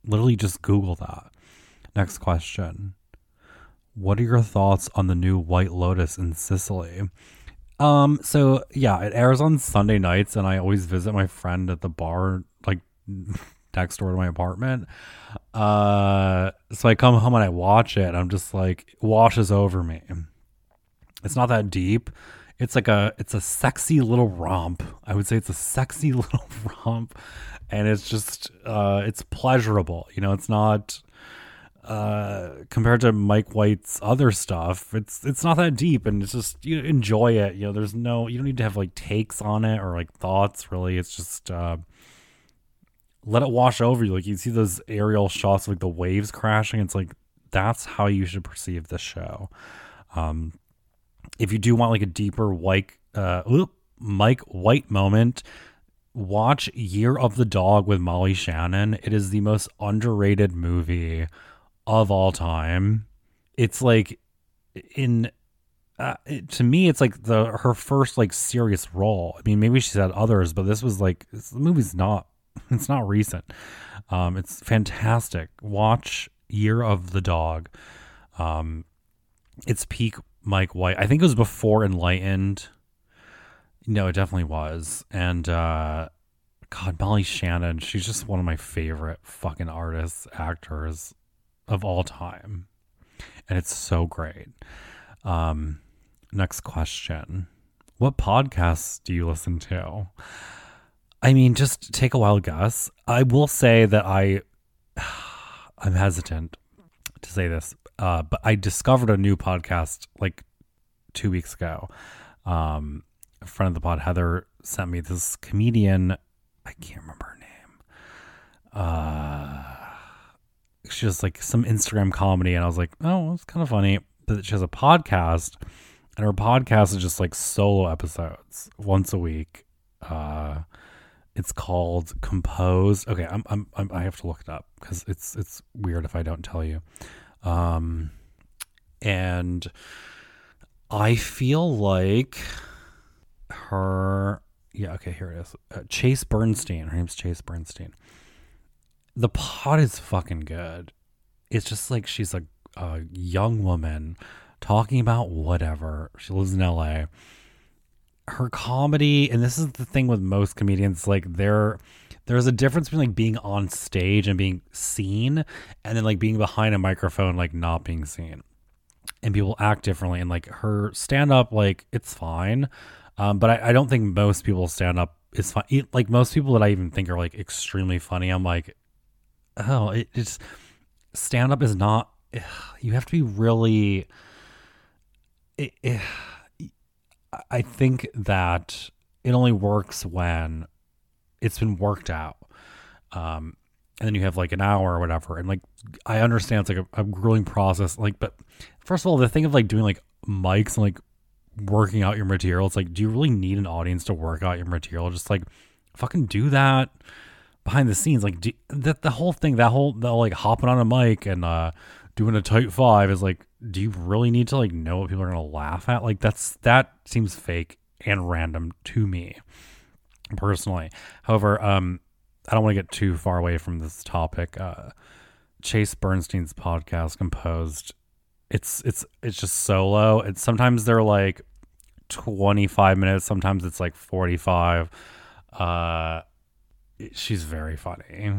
Literally just Google that. Next question. What are your thoughts on the new White Lotus in Sicily? Um, so, yeah, it airs on Sunday nights, and I always visit my friend at the bar, like, next door to my apartment. Uh, so I come home and I watch it. And I'm just like, it washes over me. It's not that deep. It's like a, it's a sexy little romp. I would say it's a sexy little romp, and it's just, uh, it's pleasurable. You know, it's not, uh, compared to Mike White's other stuff, it's, it's not that deep, and it's just, you enjoy it. You know, there's no, you don't need to have like takes on it or like thoughts really. It's just, uh, let it wash over you. Like you see those aerial shots of like the waves crashing. It's like, that's how you should perceive this show. Um, if you do want like a deeper like, uh, oop, Mike White moment, watch Year of the Dog with Molly Shannon. It is the most underrated movie of all time. It's like in, uh, it, to me, it's like the, her first like serious role. I mean, maybe she's had others, but this was like, this, the movie's not, it's not recent. Um, it's fantastic. Watch Year of the Dog. Um, it's peak Mike White. I think it was before Enlightened. No, it definitely was. And uh, God, Molly Shannon, she's just one of my favorite fucking artists, actors of all time. And it's so great. Um, next question. What podcasts do you listen to? I mean, just take a wild guess. I will say that I, I'm hesitant to say this, uh, but I discovered a new podcast like two weeks ago. Um, a friend of the pod, Heather, sent me this comedian. I can't remember her name. Uh, she was like some Instagram comedy, and I was like, oh, it's kind of funny. But she has a podcast, and her podcast is just like solo episodes once a week. Uh, It's called Composed. Okay, I'm, I'm I'm I have to look it up because it's it's weird if I don't tell you. Um, and I feel like her. Yeah, okay, here it is. Uh, Chase Bernstein. Her name's Chase Bernstein. The pod is fucking good. It's just like she's a, a young woman talking about whatever. She lives in L A. Her comedy, and this is the thing with most comedians, like there there's a difference between like being on stage and being seen, and then like being behind a microphone, like not being seen, and people act differently. And like her stand-up, like it's fine, um but I, I don't think most people stand up is fine. Like most people that I even think are like extremely funny, I'm like, oh, it, it's stand-up is not, you have to be really it, it, I think that it only works when it's been worked out. Um, and then you have like an hour or whatever. And like, I understand it's like a, a grueling process. Like, but first of all, the thing of like doing like mics and like working out your material, it's like, do you really need an audience to work out your material? Just like fucking do that behind the scenes. Like do, that, the whole thing, that whole, that like hopping on a mic and, uh, doing a tight five is like, do you really need to like know what people are going to laugh at? Like that's, that seems fake and random to me personally. However, um, I don't want to get too far away from this topic. Uh, Chase Bernstein's podcast composed, it's it's it's just solo. And sometimes they're like twenty-five minutes, sometimes it's like forty-five. Uh, it, she's very funny.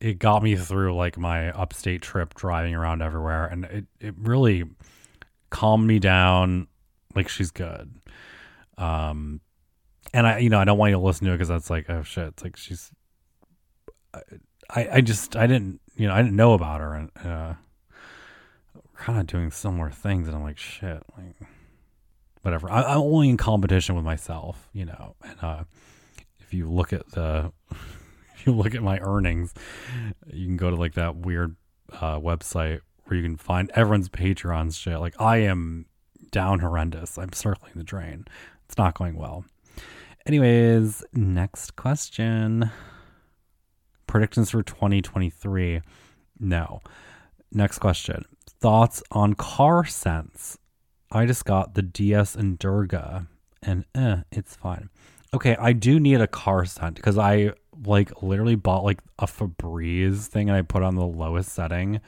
It got me through like my upstate trip driving around everywhere, and it, it really calmed me down. Like, she's good. Um, and I, you know, I don't want you to listen to it because that's like, oh shit. It's like, she's, I, I just, I didn't, you know, I didn't know about her, and, uh, kind of doing similar things. And I'm like, shit, like whatever. I, I'm only in competition with myself, you know? And, uh, if you look at the, if you look at my earnings, you can go to like that weird, uh, website where you can find everyone's Patreon shit. Like, I am down horrendous. I'm circling the drain. It's not going well. Anyways, next question. Predictions for twenty twenty-three. No. Next question. Thoughts on car scents. I just got the D S Endurga, and eh, it's fine. Okay, I do need a car scent because I like literally bought like a Febreze thing and I put on the lowest setting.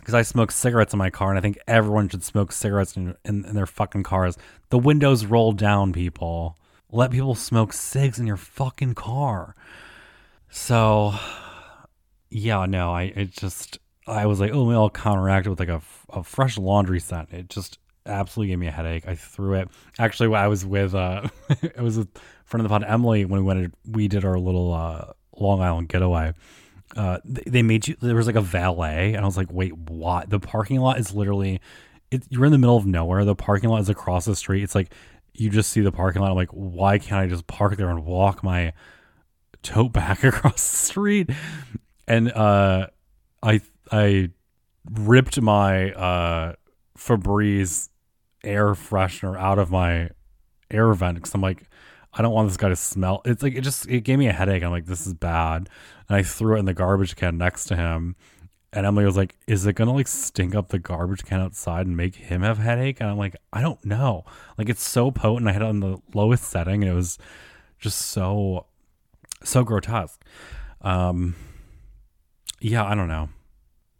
Because I smoke cigarettes in my car, and I think everyone should smoke cigarettes in, in, in their fucking cars. The windows roll down, people. Let people smoke cigs in your fucking car. So, yeah, no, I it just, I was like, oh, maybe I'll counteract it with like a, a fresh laundry scent. It just absolutely gave me a headache. I threw it. Actually, I was with, uh, it was a friend of the pod, Emily, when we went, we did our little uh, Long Island getaway. Uh, they made you, there was like a valet, and I was like, wait, what? The parking lot is literally, it, you're in the middle of nowhere. The parking lot is across the street. It's like, you just see the parking lot. I'm like, why can't I just park there and walk my tote back across the street? And, uh, I, I ripped my, uh, Febreze air freshener out of my air vent. Cause I'm like, I don't want this guy to smell. It's like, it just, it gave me a headache. I'm like, this is bad. And I threw it in the garbage can next to him. And Emily was like, is it going to like stink up the garbage can outside and make him have a headache? And I'm like, I don't know. Like, it's so potent. I had it on the lowest setting, and it was just so, so grotesque. Um, yeah, I don't know.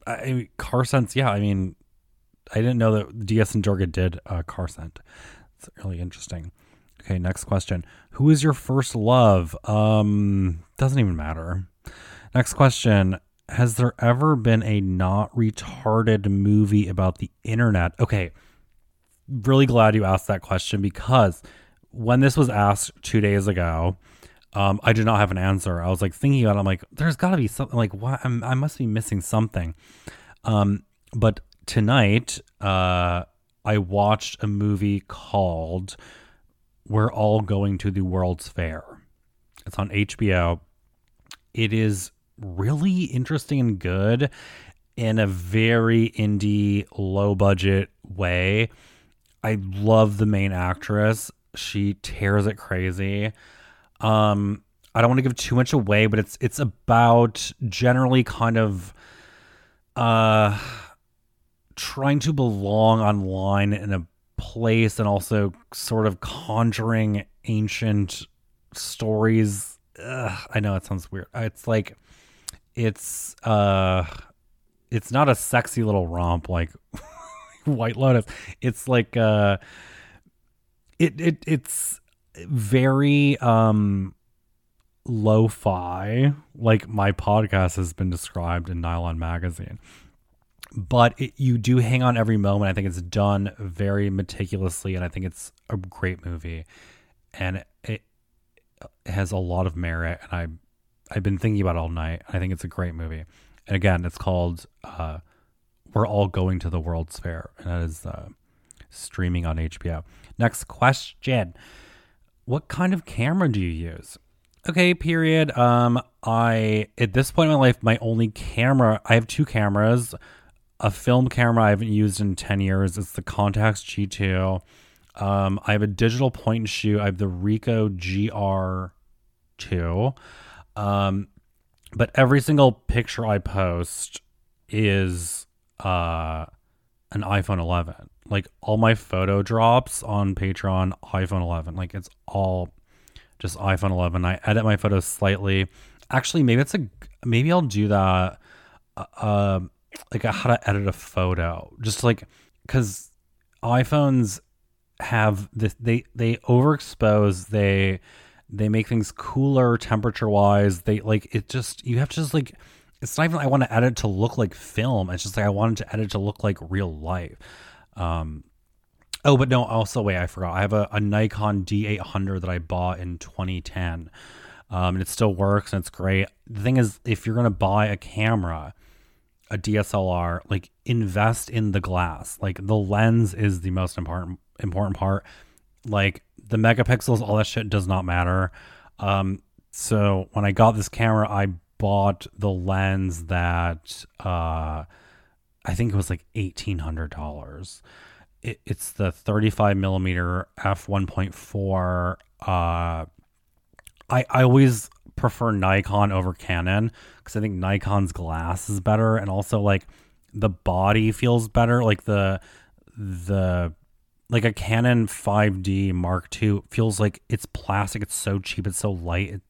I, I mean, car scents. Yeah. I mean, I didn't know that D S Endurga did a uh, car scent. It's really interesting. Okay, next question. Who is your first love? Um, doesn't even matter. Next question. Has there ever been a not retarded movie about the internet? Okay, really glad you asked that question, because when this was asked two days ago, um, I did not have an answer. I was like thinking about it. I'm like, there's got to be something. Like, why? I'm, I must be missing something. Um, but tonight, uh, I watched a movie called We're All Going to the World's Fair. It's on H B O. It is really interesting and good in a very indie, low-budget way. I love the main actress. She tears it crazy. Um, I don't want to give too much away, but it's it's about generally kind of uh, trying to belong online in a place, and also sort of conjuring ancient stories. Ugh, I know it sounds weird. It's like, it's uh, it's not a sexy little romp like White Lotus. It's like uh, it it it's very um, lo-fi, like my podcast has been described in Nylon Magazine. But it, you do hang on every moment. I think it's done very meticulously, and I think it's a great movie, and it, it has a lot of merit. And I, I've been thinking about it all night. I think it's a great movie. And again, it's called uh, "We're All Going to the World's Fair," and that is uh, streaming on H B O. Next question: what kind of camera do you use? Okay, period. Um, I at this point in my life, my only camera. I have two cameras. A film camera I haven't used in ten years. It's the Contax G two. Um, I have a digital point and shoot. I have the Ricoh G R two. Um, but every single picture I post is uh, an iPhone eleven. Like, all my photo drops on Patreon, iPhone eleven. Like, it's all just iPhone eleven. I edit my photos slightly. Actually, maybe it's a maybe I'll do that. uh, like a, how to edit a photo. Just like, because iPhones have this, they they overexpose, they they make things cooler temperature wise. They like it just you have to just like. It's not even like I want to edit to look like film. It's just like I wanted to edit to look like real life. Um, oh, but no, also, wait, I forgot. I have a, a Nikon D eight hundred that I bought in twenty ten. Um, and it still works and it's great. The thing is, if you're going to buy a camera, a D S L R, like invest in the glass. Like the lens is the most important important part. Like the megapixels, all that shit does not matter. Um, so when I got this camera, I bought the lens that uh I think it was like eighteen hundred dollars. It, it's the thirty-five millimeter f one point four. uh I I always prefer Nikon over Canon because I think Nikon's glass is better, and also like the body feels better. Like the the like a Canon five D Mark two feels like it's plastic. It's so cheap. It's so light. It,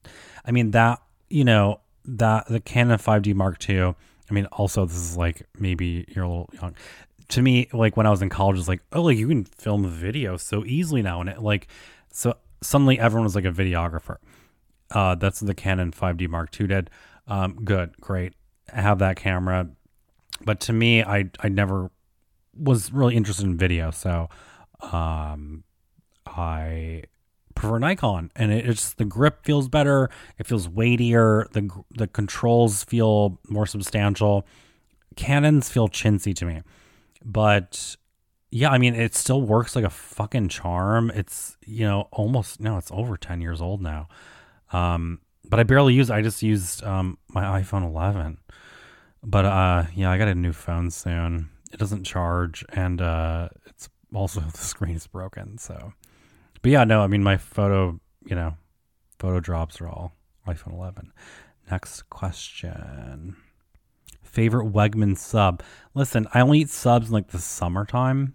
I mean that you know. That the Canon five D Mark two, I mean, also this is like maybe you're a little young. To me, like when I was in college, it's like, oh, like you can film video so easily now, and it like so suddenly everyone was like a videographer. Uh, that's what the Canon five D Mark two did. Um, good, great, I have that camera, but to me, I I never was really interested in video, so um, I. prefer Nikon, and it, it's the grip feels better. It feels weightier. The the controls feel more substantial. Canons feel chintzy to me, but yeah, I mean, it still works like a fucking charm. It's, you know, almost no, it's over ten years old now. Um, but I barely use it. I just used um my iPhone eleven. But uh, yeah, I got a new phone soon. It doesn't charge, and uh, it's also the screen is broken, so. But yeah, no, I mean, my photo, you know, photo drops are all iPhone eleven. Next question. Favorite Wegman sub? Listen, I only eat subs in like the summertime.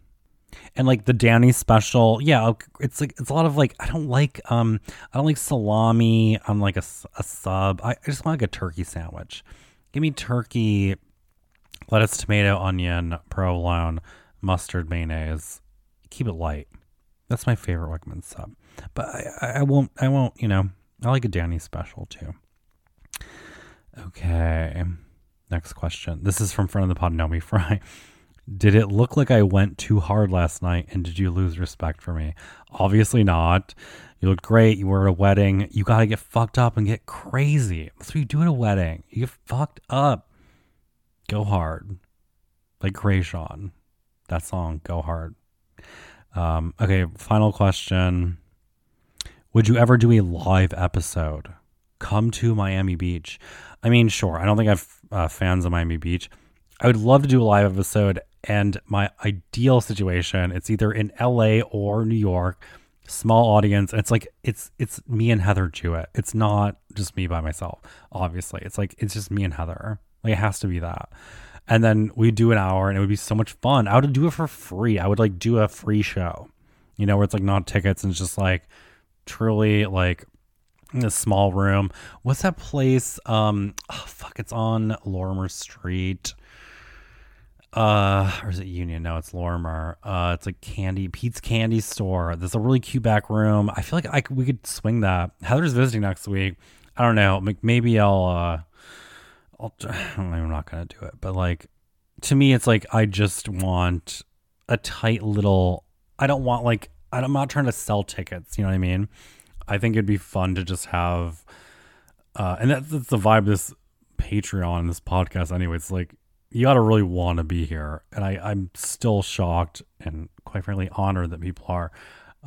And like the Danny special. Yeah, it's like, it's a lot of like, I don't like, um, I don't like salami on like a, a sub. I, I just want like a turkey sandwich. Give me turkey, lettuce, tomato, onion, provolone, mustard, mayonnaise. Keep it light. That's my favorite Wegman sub, but I, I won't, I won't, you know, I like a Danny special too. Okay. Next question. This is from Friend of the Pod, Nomi Fry. Did it look like I went too hard last night, and did you lose respect for me? Obviously not. You looked great. You were at a wedding. You got to get fucked up and get crazy. That's what you do at a wedding. You get fucked up. Go hard. Like Krayshawn. That song, Go Hard. Um, okay, final question. Would you ever do a live episode? Come to Miami Beach. I mean, sure. I don't think I have uh, fans of Miami Beach. I would love to do a live episode, and my ideal situation, it's either in L A or New York, small audience. And it's like, it's, it's me and Heather Jewett. It's not just me by myself, obviously. It's like, it's just me and Heather. Like, it has to be that. And then we do an hour, and it would be so much fun. I would do it for free. I would like do a free show, you know, where it's like not tickets, and it's just like truly like in a small room. What's that place? Um, oh, fuck, it's on Lorimer Street. Uh, or is it Union? No, it's Lorimer. Uh, it's like Candy, Pete's Candy Store. There's a really cute back room. I feel like I could, we could swing that. Heather's visiting next week. I don't know. Maybe I'll. Uh, I'll, I'm not going to do it, but like, to me, it's like, I just want a tight little, I don't want like, I'm not trying to sell tickets. You know what I mean? I think it'd be fun to just have, uh, and that's, that's the vibe of this Patreon, this podcast. Anyway, it's like, you got to really want to be here. And I, I'm still shocked and quite frankly honored that people are.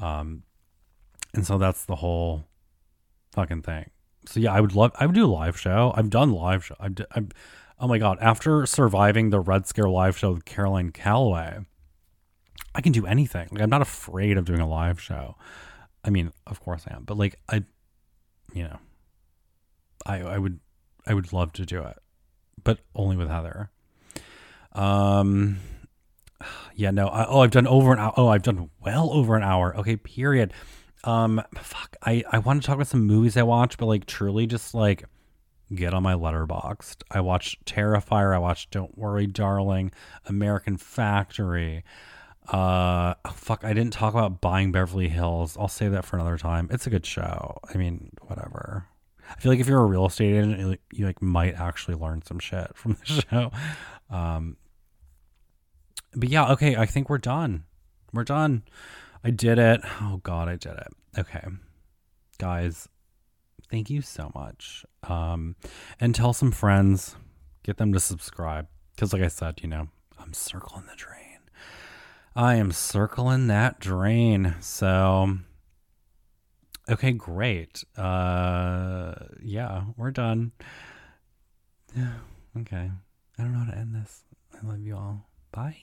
Um, and so that's the whole fucking thing. So yeah, I would love, I would do a live show. I've done live show. I've, I've, oh my God. After surviving the Red Scare live show with Caroline Calloway, I can do anything. Like, I'm not afraid of doing a live show. I mean, of course I am, but like, I, you know, I, I would, I would love to do it, but only with Heather. Um, yeah, no, I, oh, I've done over an hour. Oh, I've done well over an hour. Okay. Period. Um, fuck, I, I want to talk about some movies I watched, but like truly just like get on my Letterboxd. I watched Terrifier. I watched Don't Worry, Darling, American Factory. Uh, oh, fuck, I didn't talk about Buying Beverly Hills. I'll save that for another time. It's a good show. I mean, whatever. I feel like if you're a real estate agent, you, you like might actually learn some shit from the show. Um, but yeah, okay. I think we're done. We're done. I did it. Oh God, I did it. Okay. Guys, thank you so much. Um, and tell some friends, get them to subscribe. Cause like I said, you know, I'm circling the drain. I am circling that drain. So, okay, great. Uh, yeah, we're done. Okay. I don't know how to end this. I love you all. Bye.